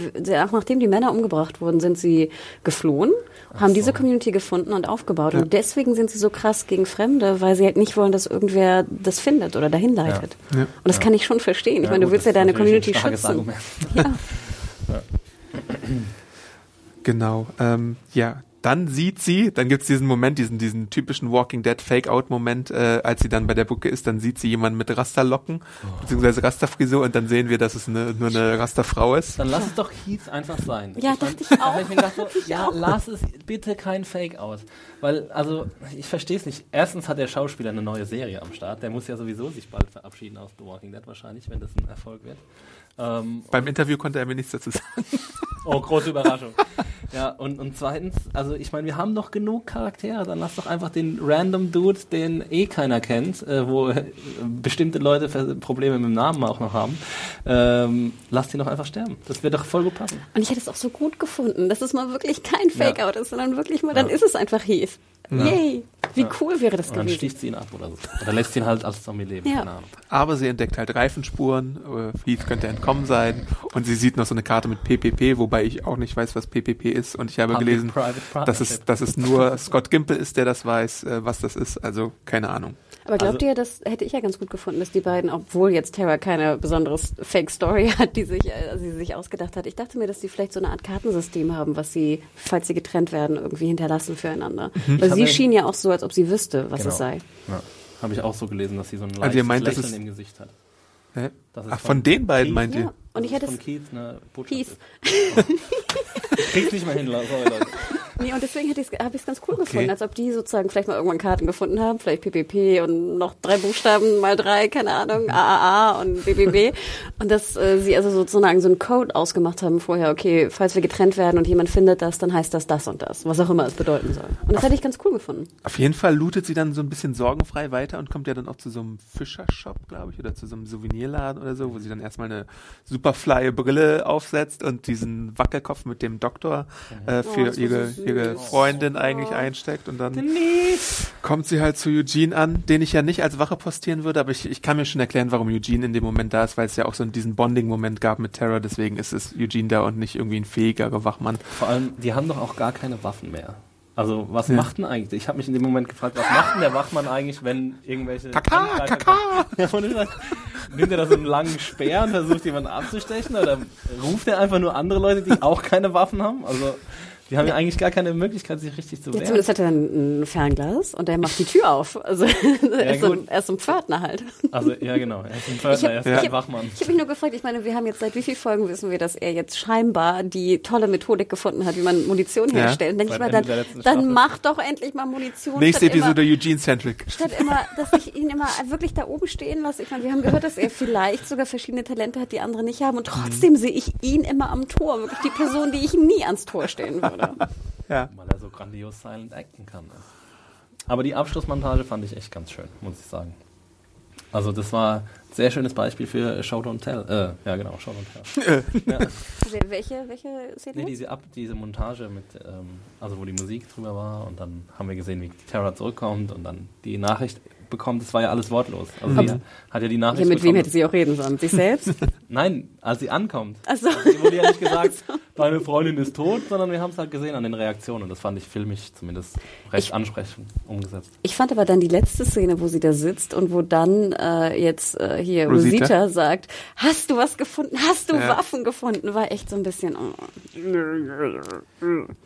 nachdem die Männer umgebracht wurden, sind sie geflohen, Ach haben so. diese Community gefunden und aufgebaut. Ja. Und deswegen sind sie so krass gegen Fremde, weil sie halt nicht wollen, dass irgendwer das findet oder dahin leitet. Ja. Ja. Und das ja. kann ich schon verstehen. Ich ja, meine, du gut, willst ja deine Community schützen. Ja. ja. Genau. Ähm, ja. Dann sieht sie, dann gibt's diesen Moment, diesen diesen typischen Walking Dead Fake-Out-Moment, äh, als sie dann bei der Brücke ist, dann sieht sie jemanden mit Rasterlocken, oh. beziehungsweise Rasterfrisur und dann sehen wir, dass es eine, nur eine Rasterfrau ist. Dann lass es doch Heath einfach sein. Ja, ich dachte ich auch. Hab ich mir gedacht, so, ja, auch. lass es bitte kein Fake-Out. Weil, also, ich verstehe es nicht. Erstens hat der Schauspieler eine neue Serie am Start. Der muss ja sowieso sich bald verabschieden aus The Walking Dead wahrscheinlich, wenn das ein Erfolg wird. Ähm, Beim Interview konnte er mir nichts dazu sagen. Oh, große Überraschung. Ja, und, und zweitens, also ich meine, wir haben doch genug Charaktere, dann lass doch einfach den random Dude, den eh keiner kennt, äh, wo äh, bestimmte Leute Probleme mit dem Namen auch noch haben, ähm, lass den doch einfach sterben. Das wird doch voll gut passen. Und ich hätte es auch so gut gefunden, dass es mal wirklich kein Fake-Out ja. ist, sondern wirklich mal, ja. dann ist es einfach Heath. Ja. Yay, wie ja. cool wäre das gewesen. Und dann sticht sie ihn ab oder so. Oder lässt ihn halt als Zombie leben. Ja. Keine Ahnung. Aber sie entdeckt halt Reifenspuren, Heath könnte entkommen sein und sie sieht noch so eine Karte mit P P P, wobei ich auch nicht weiß, was P P P ist und ich habe Public gelesen, dass es, dass es nur Scott Gimple ist, der das weiß, was das ist, also keine Ahnung. Aber glaubt also, ihr, das hätte ich ja ganz gut gefunden, dass die beiden, obwohl jetzt Tara keine besondere Fake-Story hat, die sich, also sie sich ausgedacht hat, ich dachte mir, dass die vielleicht so eine Art Kartensystem haben, was sie, falls sie getrennt werden, irgendwie hinterlassen füreinander. Mhm. Weil sie schien ja auch so, als ob sie wüsste, was genau. es sei. Ja. Habe ich auch so gelesen, dass sie so ein leichtes also ihr meint, Lächeln im Gesicht hat. Hä? Das ist Ach, von, von den beiden Keith? meint ihr? Ja. Und ich hätte von Keith eine Botschaft. Ist. Oh. Ich krieg's nicht mehr hin, sorry Leute. Nee, und deswegen habe ich es ganz cool okay. gefunden, als ob die sozusagen vielleicht mal irgendwann Karten gefunden haben, vielleicht P P P und noch drei Buchstaben mal drei, keine Ahnung, A A A und B B B. Und dass äh, sie also sozusagen so einen Code ausgemacht haben vorher, okay, falls wir getrennt werden und jemand findet das, dann heißt das das und das, was auch immer es bedeuten soll. Und das auf, hätte ich ganz cool gefunden. Auf jeden Fall lootet sie dann so ein bisschen sorgenfrei weiter und kommt ja dann auch zu so einem Fischershop, glaube ich, oder zu so einem Souvenirladen oder so, wo sie dann erstmal eine Superfly-Brille aufsetzt und diesen Wackelkopf mit dem Doktor äh, für oh, ihre... So ihre Freundin eigentlich einsteckt und dann Denise. kommt sie halt zu Eugene an, den ich ja nicht als Wache postieren würde, aber ich, ich kann mir schon erklären, warum Eugene in dem Moment da ist, weil es ja auch so diesen Bonding-Moment gab mit Tara, deswegen ist es Eugene da und nicht irgendwie ein fähigerer Wachmann. Vor allem, die haben doch auch gar keine Waffen mehr. Also, was ja. macht denn eigentlich? Ich habe mich in dem Moment gefragt, was macht denn der Wachmann eigentlich, wenn irgendwelche... Kaka, Kaka! Nimmt er da so einen langen Speer und versucht, jemanden abzustechen oder ruft er einfach nur andere Leute, die auch keine Waffen haben? Also... Die haben ja eigentlich gar keine Möglichkeit, sich richtig zu wehren. Ja, zumindest hat er ein Fernglas und er macht die Tür auf. Also er, ist ja, ein, er ist ein Pförtner halt. Also ja, genau. Er ist ein Pförtner, er ist kein Wachmann. Ich habe mich nur gefragt, ich meine, wir haben jetzt seit wie vielen Folgen wissen wir, dass er jetzt scheinbar die tolle Methodik gefunden hat, wie man Munition ja. herstellt. Und denke ich mal, dann, dann mach doch endlich mal Munition. Nächste Episode immer, Eugene Centric. Statt immer, dass ich ihn immer wirklich da oben stehen lasse. Ich meine, wir haben gehört, dass er vielleicht sogar verschiedene Talente hat, die andere nicht haben. Und trotzdem sehe ich ihn immer am Tor. Wirklich die Person, die ich nie ans Tor stehen würde. Ja. Weil er so grandios silent acten kann. Aber die Abschlussmontage fand ich echt ganz schön, muss ich sagen. Also das war ein sehr schönes Beispiel für Show Don't Tell. Äh, ja genau, Show Don't Tell. ja. Welche, welche Szene? Nee, diese, Ab- diese Montage, mit, ähm, also wo die Musik drüber war und dann haben wir gesehen, wie Tara zurückkommt und dann die Nachricht bekommt, das war ja alles wortlos. Also sie hat ja die Nachricht ja, mit bekommen. Wem hätte sie auch reden sollen? Sich selbst? Nein, als sie ankommt. Ach so. Also sie wurde ja nicht gesagt, also. deine Freundin ist tot, sondern wir haben es halt gesehen an den Reaktionen. Und das fand ich filmisch zumindest recht ich, ansprechend umgesetzt. Ich fand aber dann die letzte Szene, wo sie da sitzt und wo dann äh, jetzt äh, hier Rosita? Rosita sagt, hast du was gefunden? Hast du ja. Waffen gefunden? War echt so ein bisschen... Oh.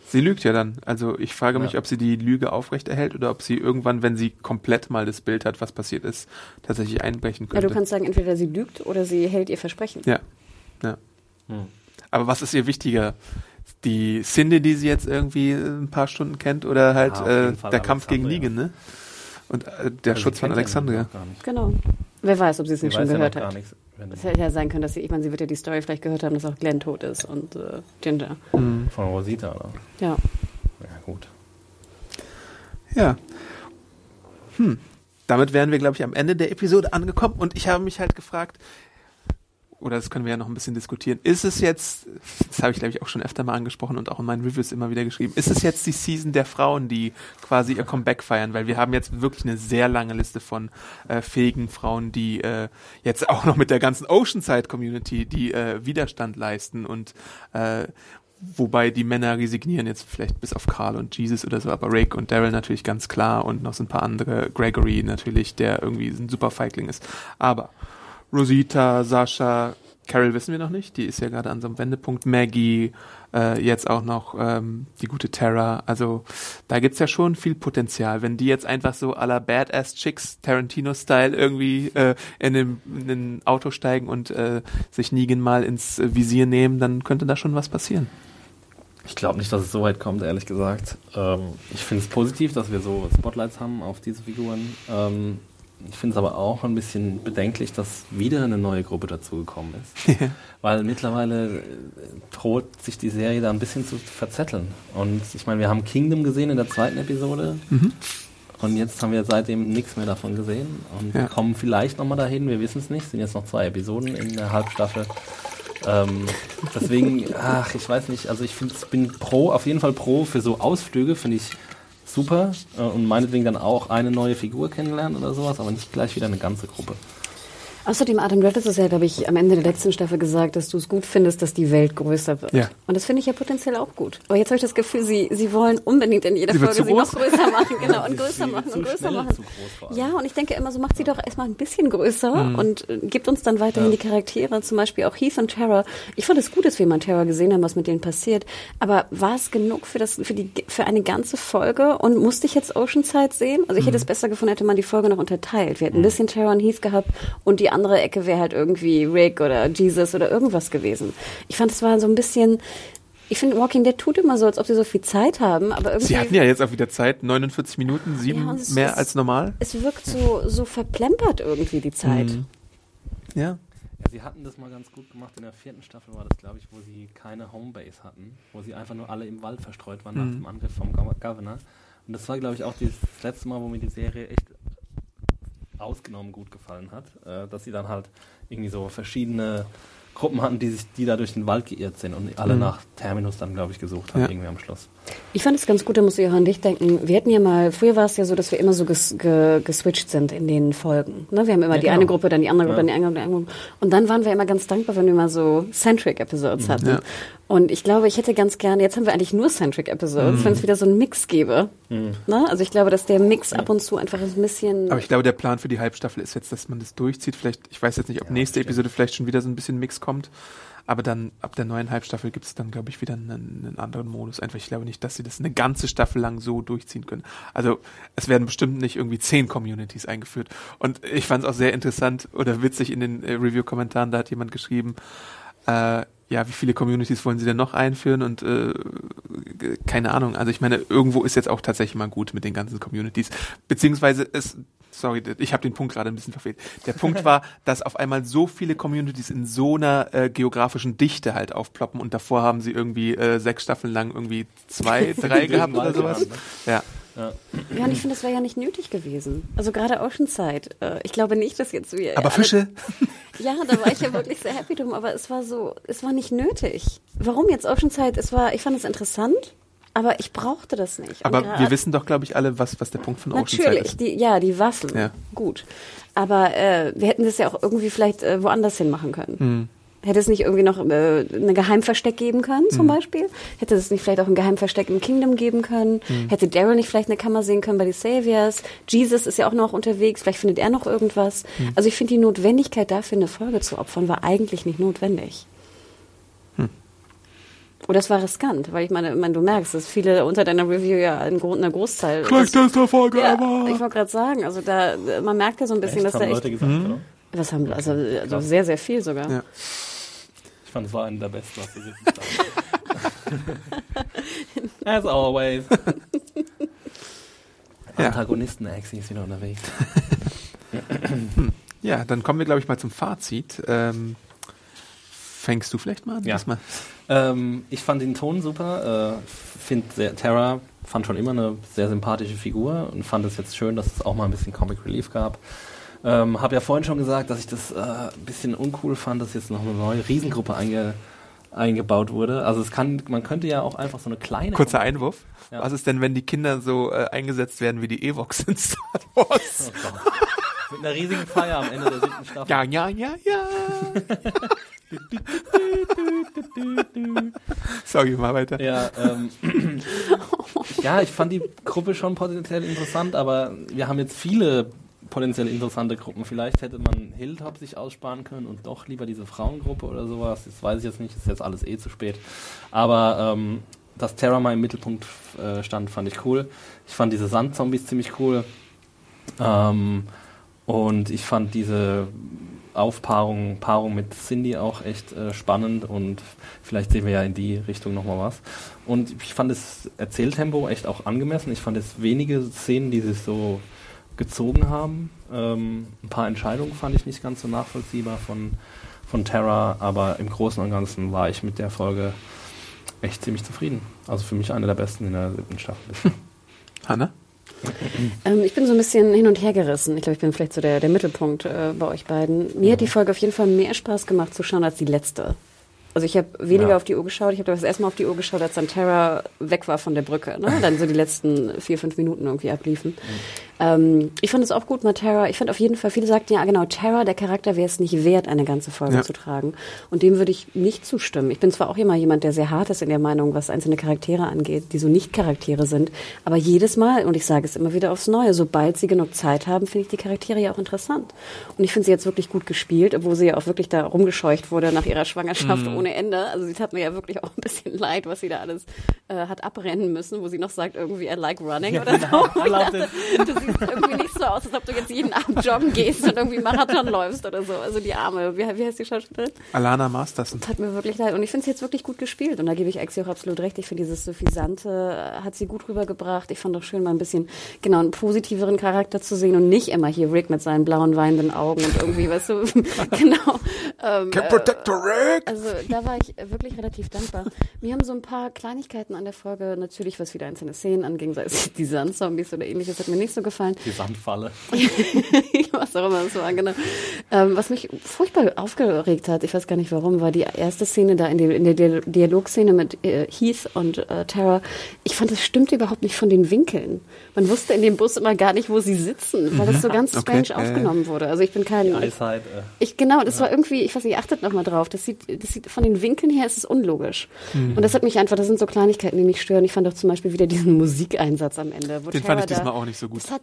Sie lügt ja dann. Also ich frage mich, ja. ob sie die Lüge aufrechterhält oder ob sie irgendwann, wenn sie komplett mal das Bild hat, was passiert ist, tatsächlich einbrechen könnte. Ja, du kannst sagen, entweder sie lügt oder sie hält ihr Versprechen. Ja. ja. Hm. Aber was ist ihr wichtiger? Die Cyndie, die sie jetzt irgendwie ein paar Stunden kennt oder halt ja, äh, Fall, der Kampf gegen Negan, ne? Und äh, der also Schutz von Alexandria. Genau. Wer weiß, ob sie es nicht schon gehört ja hat. Es hätte ja sein können, dass sie, ich meine, sie wird ja die Story vielleicht gehört haben, dass auch Glenn tot ist und äh, Ginger. Hm. Von Rosita, oder? Ja. Ja, gut. Ja. Hm, damit wären wir, glaube ich, am Ende der Episode angekommen und ich habe mich halt gefragt, oder das können wir ja noch ein bisschen diskutieren, ist es jetzt, das habe ich, glaube ich, auch schon öfter mal angesprochen und auch in meinen Reviews immer wieder geschrieben, ist es jetzt die Season der Frauen, die quasi ihr Comeback feiern, weil wir haben jetzt wirklich eine sehr lange Liste von äh, fähigen Frauen, die äh, jetzt auch noch mit der ganzen Oceanside-Community, die äh, Widerstand leisten und äh, wobei die Männer resignieren jetzt vielleicht bis auf Carl und Jesus oder so, aber Rick und Daryl natürlich ganz klar und noch so ein paar andere, Gregory natürlich, der irgendwie ein super Feigling ist, aber Rosita, Sascha, Carol wissen wir noch nicht, die ist ja gerade an so einem Wendepunkt, Maggie, äh, jetzt auch noch ähm, die gute Tara, also da gibt's ja schon viel Potenzial, wenn die jetzt einfach so à la Badass-Chicks, Tarantino-Style irgendwie äh, in, dem, in ein Auto steigen und äh, sich Negan mal ins Visier nehmen, dann könnte da schon was passieren. Ich glaube nicht, dass es so weit kommt, ehrlich gesagt. Ähm, ich finde es positiv, dass wir so Spotlights haben auf diese Figuren. Ähm, ich finde es aber auch ein bisschen bedenklich, dass wieder eine neue Gruppe dazugekommen ist. Ja. Weil mittlerweile droht sich die Serie da ein bisschen zu verzetteln. Und ich meine, wir haben Kingdom gesehen in der zweiten Episode. Mhm. Und jetzt haben wir seitdem nichts mehr davon gesehen. Und ja. kommen vielleicht nochmal dahin, wir wissen es nicht. Es sind jetzt noch zwei Episoden in der Halbstaffel. Ähm, deswegen, ach, ich weiß nicht, also ich finde, ich bin pro, auf jeden Fall pro für so Ausflüge, finde ich super äh, und meinetwegen dann auch eine neue Figur kennenlernen oder sowas, aber nicht gleich wieder eine ganze Gruppe. Außerdem, Adam Redditz ist ja, glaube ich, am Ende der letzten Staffel gesagt, dass du es gut findest, dass die Welt größer wird. Ja. Und das finde ich ja potenziell auch gut. Aber jetzt habe ich das Gefühl, sie, sie wollen unbedingt in jeder sie Folge sie groß. noch größer machen. Genau, und größer machen und größer machen. Ja, und ich denke immer, so macht sie doch erstmal ein bisschen größer mhm. und gibt uns dann weiterhin ja. die Charaktere, zum Beispiel auch Heath und Tara. Ich fand es gut, dass wir mal Tara gesehen haben, was mit denen passiert. Aber war es genug für, das, für, die, für eine ganze Folge? Und musste ich jetzt Oceanside sehen? Also ich mhm. hätte es besser gefunden, hätte man die Folge noch unterteilt. Wir hätten mhm. ein bisschen Tara und Heath gehabt und die andere Ecke wäre halt irgendwie Rick oder Jesus oder irgendwas gewesen. Ich fand, es war so ein bisschen, ich finde, Walking Dead tut immer so, als ob sie so viel Zeit haben, aber irgendwie... Sie hatten ja jetzt auch wieder Zeit, neunundvierzig Minuten, sieben ja, mehr ist, als normal. Es wirkt so, so verplempert irgendwie, die Zeit. Mhm. Ja. Ja, sie hatten das mal ganz gut gemacht, in der vierten Staffel war das, glaube ich, wo sie keine Homebase hatten, wo sie einfach nur alle im Wald verstreut waren mhm. nach dem Angriff vom Governor. Und das war, glaube ich, auch das letzte Mal, wo mir die Serie echt... ausgenommen gut gefallen hat, äh, dass sie dann halt irgendwie so verschiedene Gruppen hatten, die sich, die da durch den Wald geirrt sind und alle mhm. nach Terminus dann, glaube ich, gesucht haben, ja. irgendwie am Schluss. Ich fand es ganz gut, da musst du ja an dich denken. Wir hatten ja mal, früher war es ja so, dass wir immer so ges, ge, geswitcht sind in den Folgen. Ne? Wir haben immer ja, die genau. eine Gruppe, dann die andere Gruppe, ja. dann die andere Gruppe, dann die andere Gruppe. Und dann waren wir immer ganz dankbar, wenn wir mal so Centric-Episodes mhm. hatten. Ja. Und ich glaube, ich hätte ganz gerne, jetzt haben wir eigentlich nur Centric-Episodes, mhm. wenn es wieder so einen Mix gäbe. Mhm. Ne? Also ich glaube, dass der Mix ja. ab und zu einfach ein bisschen... Aber ich glaube, der Plan für die Halbstaffel ist jetzt, dass man das durchzieht. Vielleicht, ich weiß jetzt nicht, ob ja, nächste stimmt. Episode vielleicht schon wieder so ein bisschen Mix kommt. Aber dann, ab der neuen Halbstaffel gibt es dann, glaube ich, wieder einen, einen anderen Modus. Einfach, ich glaube nicht, dass sie das eine ganze Staffel lang so durchziehen können. Also, es werden bestimmt nicht irgendwie zehn Communities eingeführt. Und ich fand es auch sehr interessant oder witzig in den äh, Review-Kommentaren, da hat jemand geschrieben, äh, ja, wie viele Communities wollen sie denn noch einführen? Und äh, keine Ahnung. Also, ich meine, irgendwo ist jetzt auch tatsächlich mal gut mit den ganzen Communities. Beziehungsweise es... Sorry, ich habe den Punkt gerade ein bisschen verfehlt. Der Punkt war, dass auf einmal so viele Communities in so einer äh, geografischen Dichte halt aufploppen und davor haben sie irgendwie äh, sechs Staffeln lang irgendwie zwei, drei gehabt oder sowas. Ja. Ja. ja, und ich finde, das wäre ja nicht nötig gewesen. Also gerade Oceanside. Äh, ich glaube nicht, dass jetzt wir... Aber Fische? Ja, da war ich ja wirklich sehr happy drum, aber es war so, es war nicht nötig. Warum jetzt Oceanside? Es war, ich fand es interessant. Aber ich brauchte das nicht. Und aber wir wissen doch, glaube ich, alle, was, was der Punkt von Oceanside natürlich, ist. Natürlich, ja, die Waffen, ja. gut. Aber äh, wir hätten das ja auch irgendwie vielleicht äh, woanders hin machen können. Mhm. Hätte es nicht irgendwie noch äh, ein Geheimversteck geben können, zum mhm. Beispiel? Hätte es nicht vielleicht auch ein Geheimversteck im Kingdom geben können? Mhm. Hätte Daryl nicht vielleicht eine Kammer sehen können bei den Saviors? Jesus ist ja auch noch unterwegs, vielleicht findet er noch irgendwas. Mhm. Also ich finde, die Notwendigkeit dafür, eine Folge zu opfern, war eigentlich nicht notwendig. Und das war riskant, weil ich meine, du merkst, dass viele unter deiner Review ja eine Großteil... Schlechteste Folge ja, ever! Ich wollte gerade sagen, also da, man merkt ja so ein bisschen, echt, dass haben da echt... Leute gesagt, mhm. oder? Das haben Leute also, gesagt, also sehr, sehr viel sogar. Ja. Ich fand, es war einer der besten, was wir sind. As always. ja. Antagonisten-Axie ist wieder unterwegs. ja, dann kommen wir, glaube ich, mal zum Fazit. Ähm, fängst du vielleicht mal an? Ja. Diesmal? Ähm, ich fand den Ton super, äh, finde Tara fand schon immer eine sehr sympathische Figur und fand es jetzt schön, dass es auch mal ein bisschen Comic Relief gab. Ähm, habe ja vorhin schon gesagt, dass ich das äh, ein bisschen uncool fand, dass jetzt noch eine neue Riesengruppe einge- eingebaut wurde. Also es kann, man könnte ja auch einfach so eine kleine... Kurzer Gruppe- Einwurf. Ja. Was ist denn, wenn die Kinder so äh, eingesetzt werden wie die Ewoks in Star Wars? Oh Gott. Mit einer riesigen Feier am Ende der siebten Staffel. Ja, ja, ja, ja. Sorry, mal weiter. Ja, ähm, ja, ich fand die Gruppe schon potenziell interessant, aber wir haben jetzt viele potenziell interessante Gruppen. Vielleicht hätte man Hilltop sich aussparen können und doch lieber diese Frauengruppe oder sowas. Das weiß ich jetzt nicht, ist jetzt alles eh zu spät. Aber ähm, dass Tara mal im Mittelpunkt äh, stand, fand ich cool. Ich fand diese Sandzombies ziemlich cool. Ähm, und ich fand diese Aufpaarung, Paarung mit Cyndie auch echt äh, spannend und vielleicht sehen wir ja in die Richtung nochmal was. Und ich fand das Erzähltempo echt auch angemessen. Ich fand es wenige Szenen, die sich so gezogen haben. Ähm, ein paar Entscheidungen fand ich nicht ganz so nachvollziehbar von, von Tara, aber im Großen und Ganzen war ich mit der Folge echt ziemlich zufrieden. Also für mich eine der besten in der siebten Staffel. Hanna? Ähm, ich bin so ein bisschen hin und her gerissen. Ich glaube, ich bin vielleicht so der, der Mittelpunkt äh, bei euch beiden. Mir mhm. hat die Folge auf jeden Fall mehr Spaß gemacht zu schauen als die letzte. Also ich habe weniger ja. auf die Uhr geschaut. Ich habe das erste Mal auf die Uhr geschaut, als dann Tara weg war von der Brücke. Ne? Dann so die letzten vier, fünf Minuten irgendwie abliefen. Mhm. Ähm, ich fand es auch gut mit Tara. Ich fand auf jeden Fall, viele sagten ja genau, Tara, der Charakter wäre es nicht wert, eine ganze Folge ja. zu tragen. Und dem würde ich nicht zustimmen. Ich bin zwar auch immer jemand, der sehr hart ist in der Meinung, was einzelne Charaktere angeht, die so nicht Charaktere sind. Aber jedes Mal, und ich sage es immer wieder aufs Neue, sobald sie genug Zeit haben, finde ich die Charaktere ja auch interessant. Und ich finde sie jetzt wirklich gut gespielt, obwohl sie ja auch wirklich da rumgescheucht wurde nach ihrer Schwangerschaft mhm. ohne Ende. Also sie tat mir ja wirklich auch ein bisschen leid, was sie da alles äh, hat abrennen müssen, wo sie noch sagt, irgendwie I like running oder so. Sieht irgendwie nicht so aus, als ob du jetzt jeden Abend joggen gehst und irgendwie Marathon läufst oder so. Also die Arme, wie, wie heißt die Schauspielerin? Alana Masterson. Das hat mir wirklich leid. Und ich finde es jetzt wirklich gut gespielt. Und da gebe ich Exi auch absolut recht. Ich finde dieses Suffisante hat sie gut rübergebracht. Ich fand auch schön, mal ein bisschen genau einen positiveren Charakter zu sehen und nicht immer hier Rick mit seinen blauen, weinenden Augen und irgendwie, weißt du, genau. Ähm, Can protect the Rick! Also da war ich wirklich relativ dankbar. Mir haben so ein paar Kleinigkeiten an der Folge, natürlich was wieder einzelne Szenen anging, sei es die Sandzombies oder ähnliches, hat mir nicht so gefallen. Die Sandfalle. Was auch immer das war, genau. Ähm, was mich furchtbar aufgeregt hat, ich weiß gar nicht warum, war die erste Szene da in, die, in der Dialogszene mit äh, Heath und äh, Tara. Ich fand, das stimmte überhaupt nicht von den Winkeln. Man wusste in dem Bus immer gar nicht, wo sie sitzen, weil das so ganz okay. strange aufgenommen wurde. Also ich bin kein... Die Eisheit, äh. ich, genau, das ja. war irgendwie, ich weiß nicht, achtet nochmal drauf. Das sieht, das sieht, von den Winkeln her ist es unlogisch. Mhm. Und das hat mich einfach, das sind so Kleinigkeiten, die mich stören. Ich fand auch zum Beispiel wieder diesen Musikeinsatz am Ende. Wo den Tara fand ich diesmal da, auch nicht so gut. Hat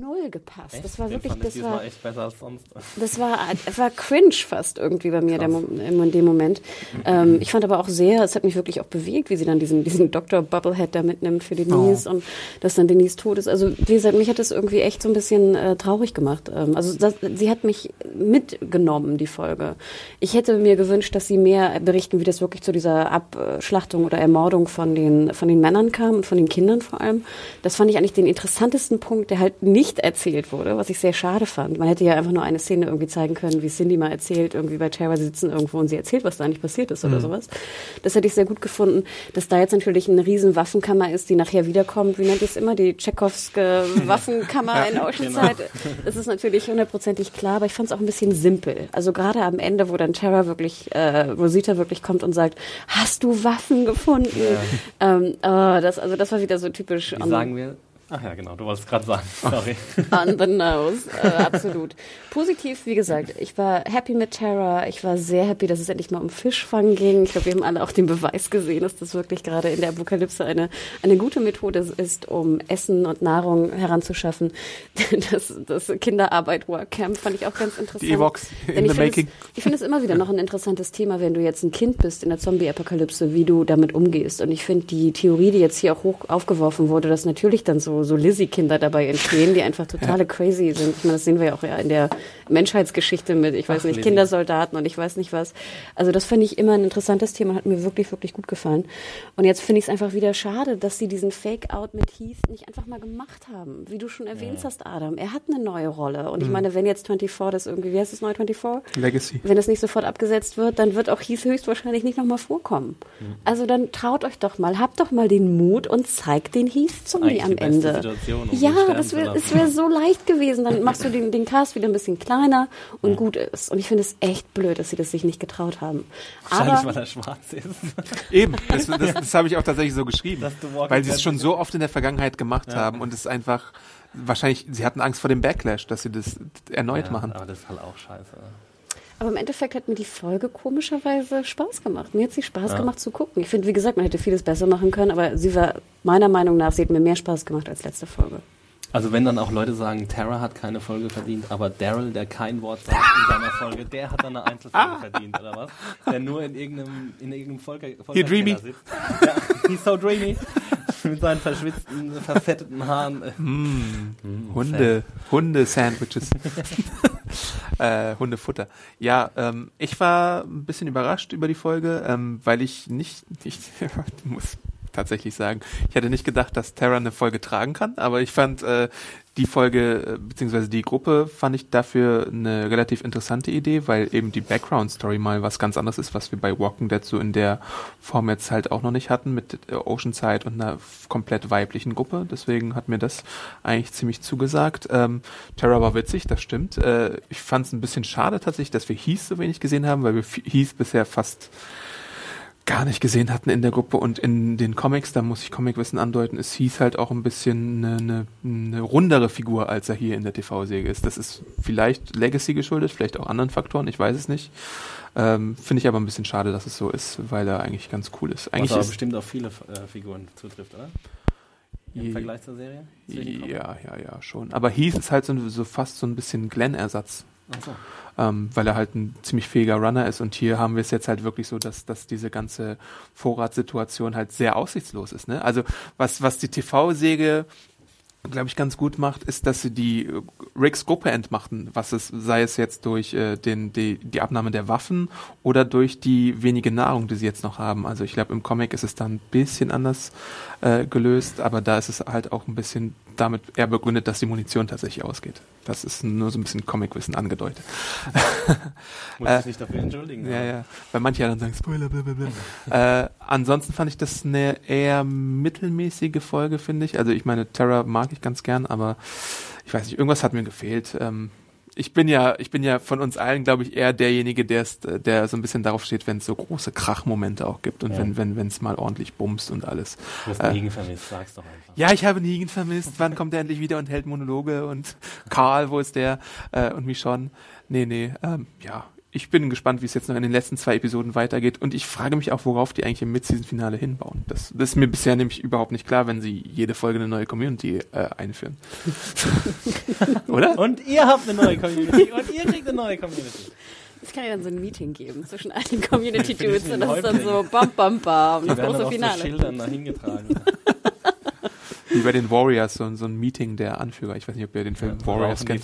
null gepasst. Echt? Das war wirklich, das war, echt besser als sonst. das war, es war cringe fast irgendwie bei mir der Mo- in dem Moment. Ähm, ich fand aber auch sehr, es hat mich wirklich auch bewegt, wie sie dann diesen, diesen Doktor Bubblehead da mitnimmt für Denise oh. und dass dann Denise tot ist. Also wie gesagt, mich hat das irgendwie echt so ein bisschen äh, traurig gemacht. Ähm, also das, sie hat mich mitgenommen, die Folge. Ich hätte mir gewünscht, dass sie mehr berichten, wie das wirklich zu dieser Abschlachtung oder Ermordung von den, von den Männern kam und von den Kindern vor allem. Das fand ich eigentlich den interessantesten Punkt, der halt nicht erzählt wurde, was ich sehr schade fand. Man hätte ja einfach nur eine Szene irgendwie zeigen können, wie Cyndie mal erzählt, irgendwie bei Tara sitzen irgendwo und sie erzählt, was da eigentlich passiert ist mhm. oder sowas. Das hätte ich sehr gut gefunden, dass da jetzt natürlich eine riesen Waffenkammer ist, die nachher wiederkommt. Wie nennt es immer? Die Tschechowske Waffenkammer ja, in Oceanside. Genau. Das ist natürlich hundertprozentig klar, aber ich fand es auch ein bisschen simpel. Also gerade am Ende, wo dann Tara wirklich, äh, Rosita wirklich kommt und sagt, hast du Waffen gefunden? Ja. Ähm, oh, das, also das war wieder so typisch. Wie sagen wir? Ach ja, genau, du wolltest gerade sagen, sorry. On the nose, äh, absolut. Positiv, wie gesagt, ich war happy mit Tara, ich war sehr happy, dass es endlich mal um Fischfang ging. Ich glaube, wir haben alle auch den Beweis gesehen, dass das wirklich gerade in der Apokalypse eine eine gute Methode ist, um Essen und Nahrung heranzuschaffen. Das, das Kinderarbeit-Workcamp fand ich auch ganz interessant. Die Evox in the making. Ich finde es immer wieder noch ein interessantes Thema, wenn du jetzt ein Kind bist in der Zombie-Apokalypse, wie du damit umgehst. Und ich finde die Theorie, die jetzt hier auch hoch aufgeworfen wurde, dass natürlich dann so so, so Lizzie-Kinder dabei entstehen, die einfach totale ja. crazy sind. Ich meine, das sehen wir ja auch in der Menschheitsgeschichte mit, ich weiß Ach, nicht, Lizzie. Kindersoldaten und ich weiß nicht was. Also das finde ich immer ein interessantes Thema, hat mir wirklich, wirklich gut gefallen. Und jetzt finde ich es einfach wieder schade, dass sie diesen Fake-Out mit Heath nicht einfach mal gemacht haben. Wie du schon erwähnt ja. hast, Adam, er hat eine neue Rolle. Und mhm. ich meine, wenn jetzt vierundzwanzig das irgendwie, wie heißt das neue vierundzwanzig? Legacy. Wenn das nicht sofort abgesetzt wird, dann wird auch Heath höchstwahrscheinlich nicht nochmal vorkommen. Mhm. Also dann traut euch doch mal, habt doch mal den Mut und zeigt den Heath zu mir am Ende. Um ja, das wäre wär so leicht gewesen. Dann machst du den, den Cast wieder ein bisschen kleiner und ja. gut ist. Und ich finde es echt blöd, dass sie das sich nicht getraut haben. Wahrscheinlich, aber weil er schwarz ist. Eben, das, das, das habe ich auch tatsächlich so geschrieben. Weil sie es schon so oft in der Vergangenheit gemacht ja. haben und es einfach, wahrscheinlich, sie hatten Angst vor dem Backlash, dass sie das erneut ja, machen. Aber das ist halt auch scheiße. Aber im Endeffekt hat mir die Folge komischerweise Spaß gemacht. Mir hat sie Spaß ja. gemacht zu gucken. Ich finde, wie gesagt, man hätte vieles besser machen können, aber sie war, meiner Meinung nach, sie hat mir mehr Spaß gemacht als letzte Folge. Also wenn dann auch Leute sagen, Tara hat keine Folge verdient, aber Daryl, der kein Wort sagt in seiner Folge, der hat dann eine Einzelfolge verdient, oder was? Der nur in irgendeinem, in irgendeinem Folge, Folge dreamy. Sitzt. Ja, he's so dreamy. Mit seinen verschwitzten, verfetteten Haaren. Mm. Mm, Hunde, Fett. Hunde-Sandwiches. äh, Hundefutter. Ja, ähm, ich war ein bisschen überrascht über die Folge, ähm, weil ich nicht, ich muss tatsächlich sagen, ich hätte nicht gedacht, dass Tara eine Folge tragen kann, aber ich fand äh, die Folge, beziehungsweise die Gruppe, fand ich dafür eine relativ interessante Idee, weil eben die Background-Story mal was ganz anderes ist, was wir bei Walking Dead so in der Form jetzt halt auch noch nicht hatten, mit Oceanside und einer komplett weiblichen Gruppe. Deswegen hat mir das eigentlich ziemlich zugesagt. Ähm, Tara war witzig, das stimmt. Äh, ich fand es ein bisschen schade tatsächlich, dass wir Heath so wenig gesehen haben, weil wir Heath bisher fast gar nicht gesehen hatten in der Gruppe und in den Comics, da muss ich Comicwissen andeuten, ist Heath halt auch ein bisschen eine, eine, eine rundere Figur, als er hier in der T V-Serie ist. Das ist vielleicht Legacy geschuldet, vielleicht auch anderen Faktoren, ich weiß es nicht. Ähm, finde ich aber ein bisschen schade, dass es so ist, weil er eigentlich ganz cool ist. Eigentlich Was aber ist bestimmt auf viele äh, Figuren zutrifft, oder? Im Vergleich zur Serie? Ja, ja, ja, schon. Aber Heath ist halt so, so fast so ein bisschen Glenn-Ersatz. Ach so. Ähm, weil er halt ein ziemlich fähiger Runner ist und hier haben wir es jetzt halt wirklich so, dass, dass diese ganze Vorratssituation halt sehr aussichtslos ist, ne? Also was, was die T V-Säge, glaube ich, ganz gut macht, ist, dass sie die Ricks Gruppe entmachten, was es, sei es jetzt durch äh, den, die, die Abnahme der Waffen oder durch die wenige Nahrung, die sie jetzt noch haben. Also ich glaube, im Comic ist es da ein bisschen anders äh, gelöst, aber da ist es halt auch ein bisschen damit eher begründet, dass die Munition tatsächlich ausgeht. Das ist nur so ein bisschen Comicwissen angedeutet. Muss ich nicht dafür entschuldigen. Ja, ja. Weil manche dann sagen, Spoiler, blablabla. äh, ansonsten fand ich das eine eher mittelmäßige Folge, finde ich. Also ich meine, Tara mag ich ganz gern, aber ich weiß nicht, irgendwas hat mir gefehlt. Ähm, ich bin ja, ich bin ja von uns allen, glaube ich, eher derjenige, der der so ein bisschen darauf steht, wenn es so große Krachmomente auch gibt und ja. wenn wenn wenn es mal ordentlich bumst und alles. Du hast äh, Negan vermisst, sag's doch einfach. Ja, ich habe Negan vermisst. Wann kommt er endlich wieder und hält Monologe und Carl, wo ist der? Äh, und Michonne. Nee, nee, ähm, ja. Ich bin gespannt, wie es jetzt noch in den letzten zwei Episoden weitergeht und ich frage mich auch, worauf die eigentlich im Mid-Season-Finale hinbauen. Das, das ist mir bisher nämlich überhaupt nicht klar, wenn sie jede Folge eine neue Community äh, einführen. Oder? Und ihr habt eine neue Community und ihr kriegt eine neue Community. Es kann ja dann so ein Meeting geben zwischen all den Community-Dudes und das ist dann so bam, bam, bam. Das große Finale. Die werden dann auf so Schildern dahin getragen. Wie bei den Warriors, so, so ein Meeting der Anführer. Ich weiß nicht, ob ihr den Film ja, Warriors kennt.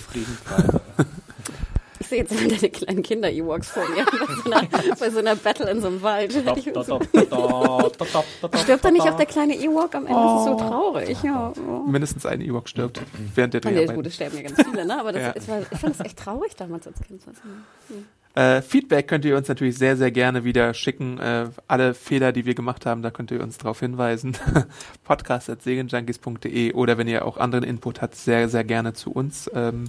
Ich sehe jetzt immer deine kleinen Kinder-Ewoks vor mir bei so einer, bei so einer Battle in so einem Wald. Stirbt da nicht auch der kleine Ewok am Ende? Das ist so traurig. Ja. Oh. Mindestens ein Ewok stirbt während der Dreharbeiten. Ja, gut, es sterben ja ganz viele, ne? Aber das, ja. es war, ich fand das echt traurig damals als Kind. Hm. Äh, Feedback könnt ihr uns natürlich sehr, sehr gerne wieder schicken. Äh, alle Fehler, die wir gemacht haben, da könnt ihr uns darauf hinweisen. podcast at segenjunkies punkt de oder wenn ihr auch anderen Input habt, sehr, sehr gerne zu uns. Ähm,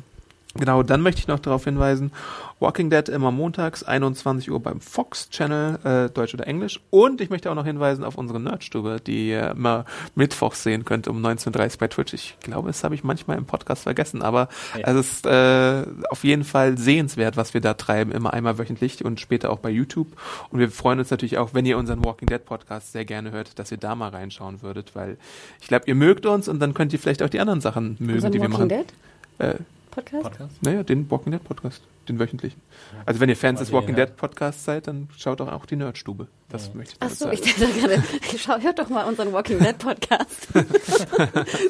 Genau, dann möchte ich noch darauf hinweisen, Walking Dead immer montags, einundzwanzig Uhr beim Fox-Channel, äh, Deutsch oder Englisch. Und ich möchte auch noch hinweisen auf unsere Nerdstube, die ihr immer mittwochs sehen könnt um neunzehn Uhr dreißig bei Twitch. Ich glaube, das habe ich manchmal im Podcast vergessen, aber ja. also es ist äh, auf jeden Fall sehenswert, was wir da treiben, immer einmal wöchentlich und später auch bei YouTube. Und wir freuen uns natürlich auch, wenn ihr unseren Walking Dead Podcast sehr gerne hört, dass ihr da mal reinschauen würdet, weil ich glaube, ihr mögt uns und dann könnt ihr vielleicht auch die anderen Sachen mögen, unseren die Walking wir machen. Dead? Äh, Podcast? Podcast? Naja, den Walking Dead Podcast. den wöchentlichen. Also wenn ihr Fans des Walking Dead Podcasts seid, dann schaut doch auch die Nerdstube. Das ja. möchte ich Ach so, sagen. Achso, ich dachte gerade, schau, hört doch mal unseren Walking Dead Podcast.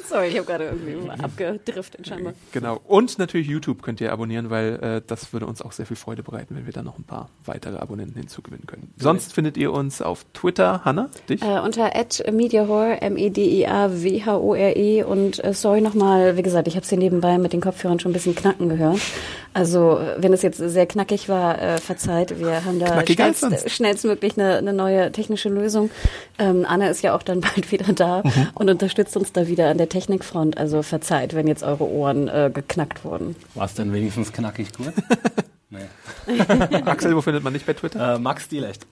Sorry, ich habe gerade irgendwie abgedriftet scheinbar. Genau. Und natürlich YouTube könnt ihr abonnieren, weil äh, das würde uns auch sehr viel Freude bereiten, wenn wir da noch ein paar weitere Abonnenten hinzugewinnen können. Okay. Sonst findet ihr uns auf Twitter, Hanna, dich? Äh, unter at mediahore, M E D I A W H O R E und äh, sorry nochmal, wie gesagt, ich habe es hier nebenbei mit den Kopfhörern schon ein bisschen knacken gehört. Also wenn es jetzt sehr knackig war, äh, verzeiht, wir haben da schnellst, schnellstmöglich eine, eine neue technische Lösung. Ähm, Anna ist ja auch dann bald wieder da mhm. und unterstützt uns da wieder an der Technikfront. Also verzeiht, wenn jetzt eure Ohren äh, geknackt wurden. War es denn wenigstens knackig gut? Nee. Axel, wo findet man dich bei Twitter? Äh, Max Dielecht.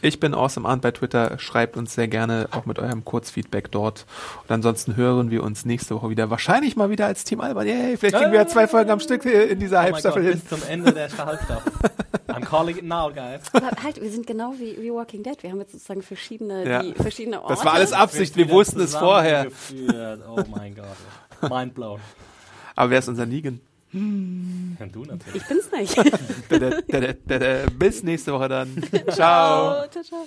Ich bin awesomearnd bei Twitter. Schreibt uns sehr gerne auch mit eurem Kurzfeedback dort. Und ansonsten hören wir uns nächste Woche wieder. Wahrscheinlich mal wieder als Team Alban. Yay, vielleicht kriegen äh, wir ja zwei Folgen am Stück in dieser oh Halbstaffel hin. Bis zum Ende der Halbstaffel. I'm calling it now, guys. Aber halt, wir sind genau wie, wie Walking Dead. Wir haben jetzt sozusagen verschiedene, ja. die, verschiedene Orte. Das war alles Absicht. Wir, wir wussten es vorher. Oh mein Gott. Mind blown. Aber wer ist unser Negan? Hm. Du natürlich. Ich bin's nicht. da, da, da, da, da. Bis nächste Woche dann. Ciao. Ciao, ciao.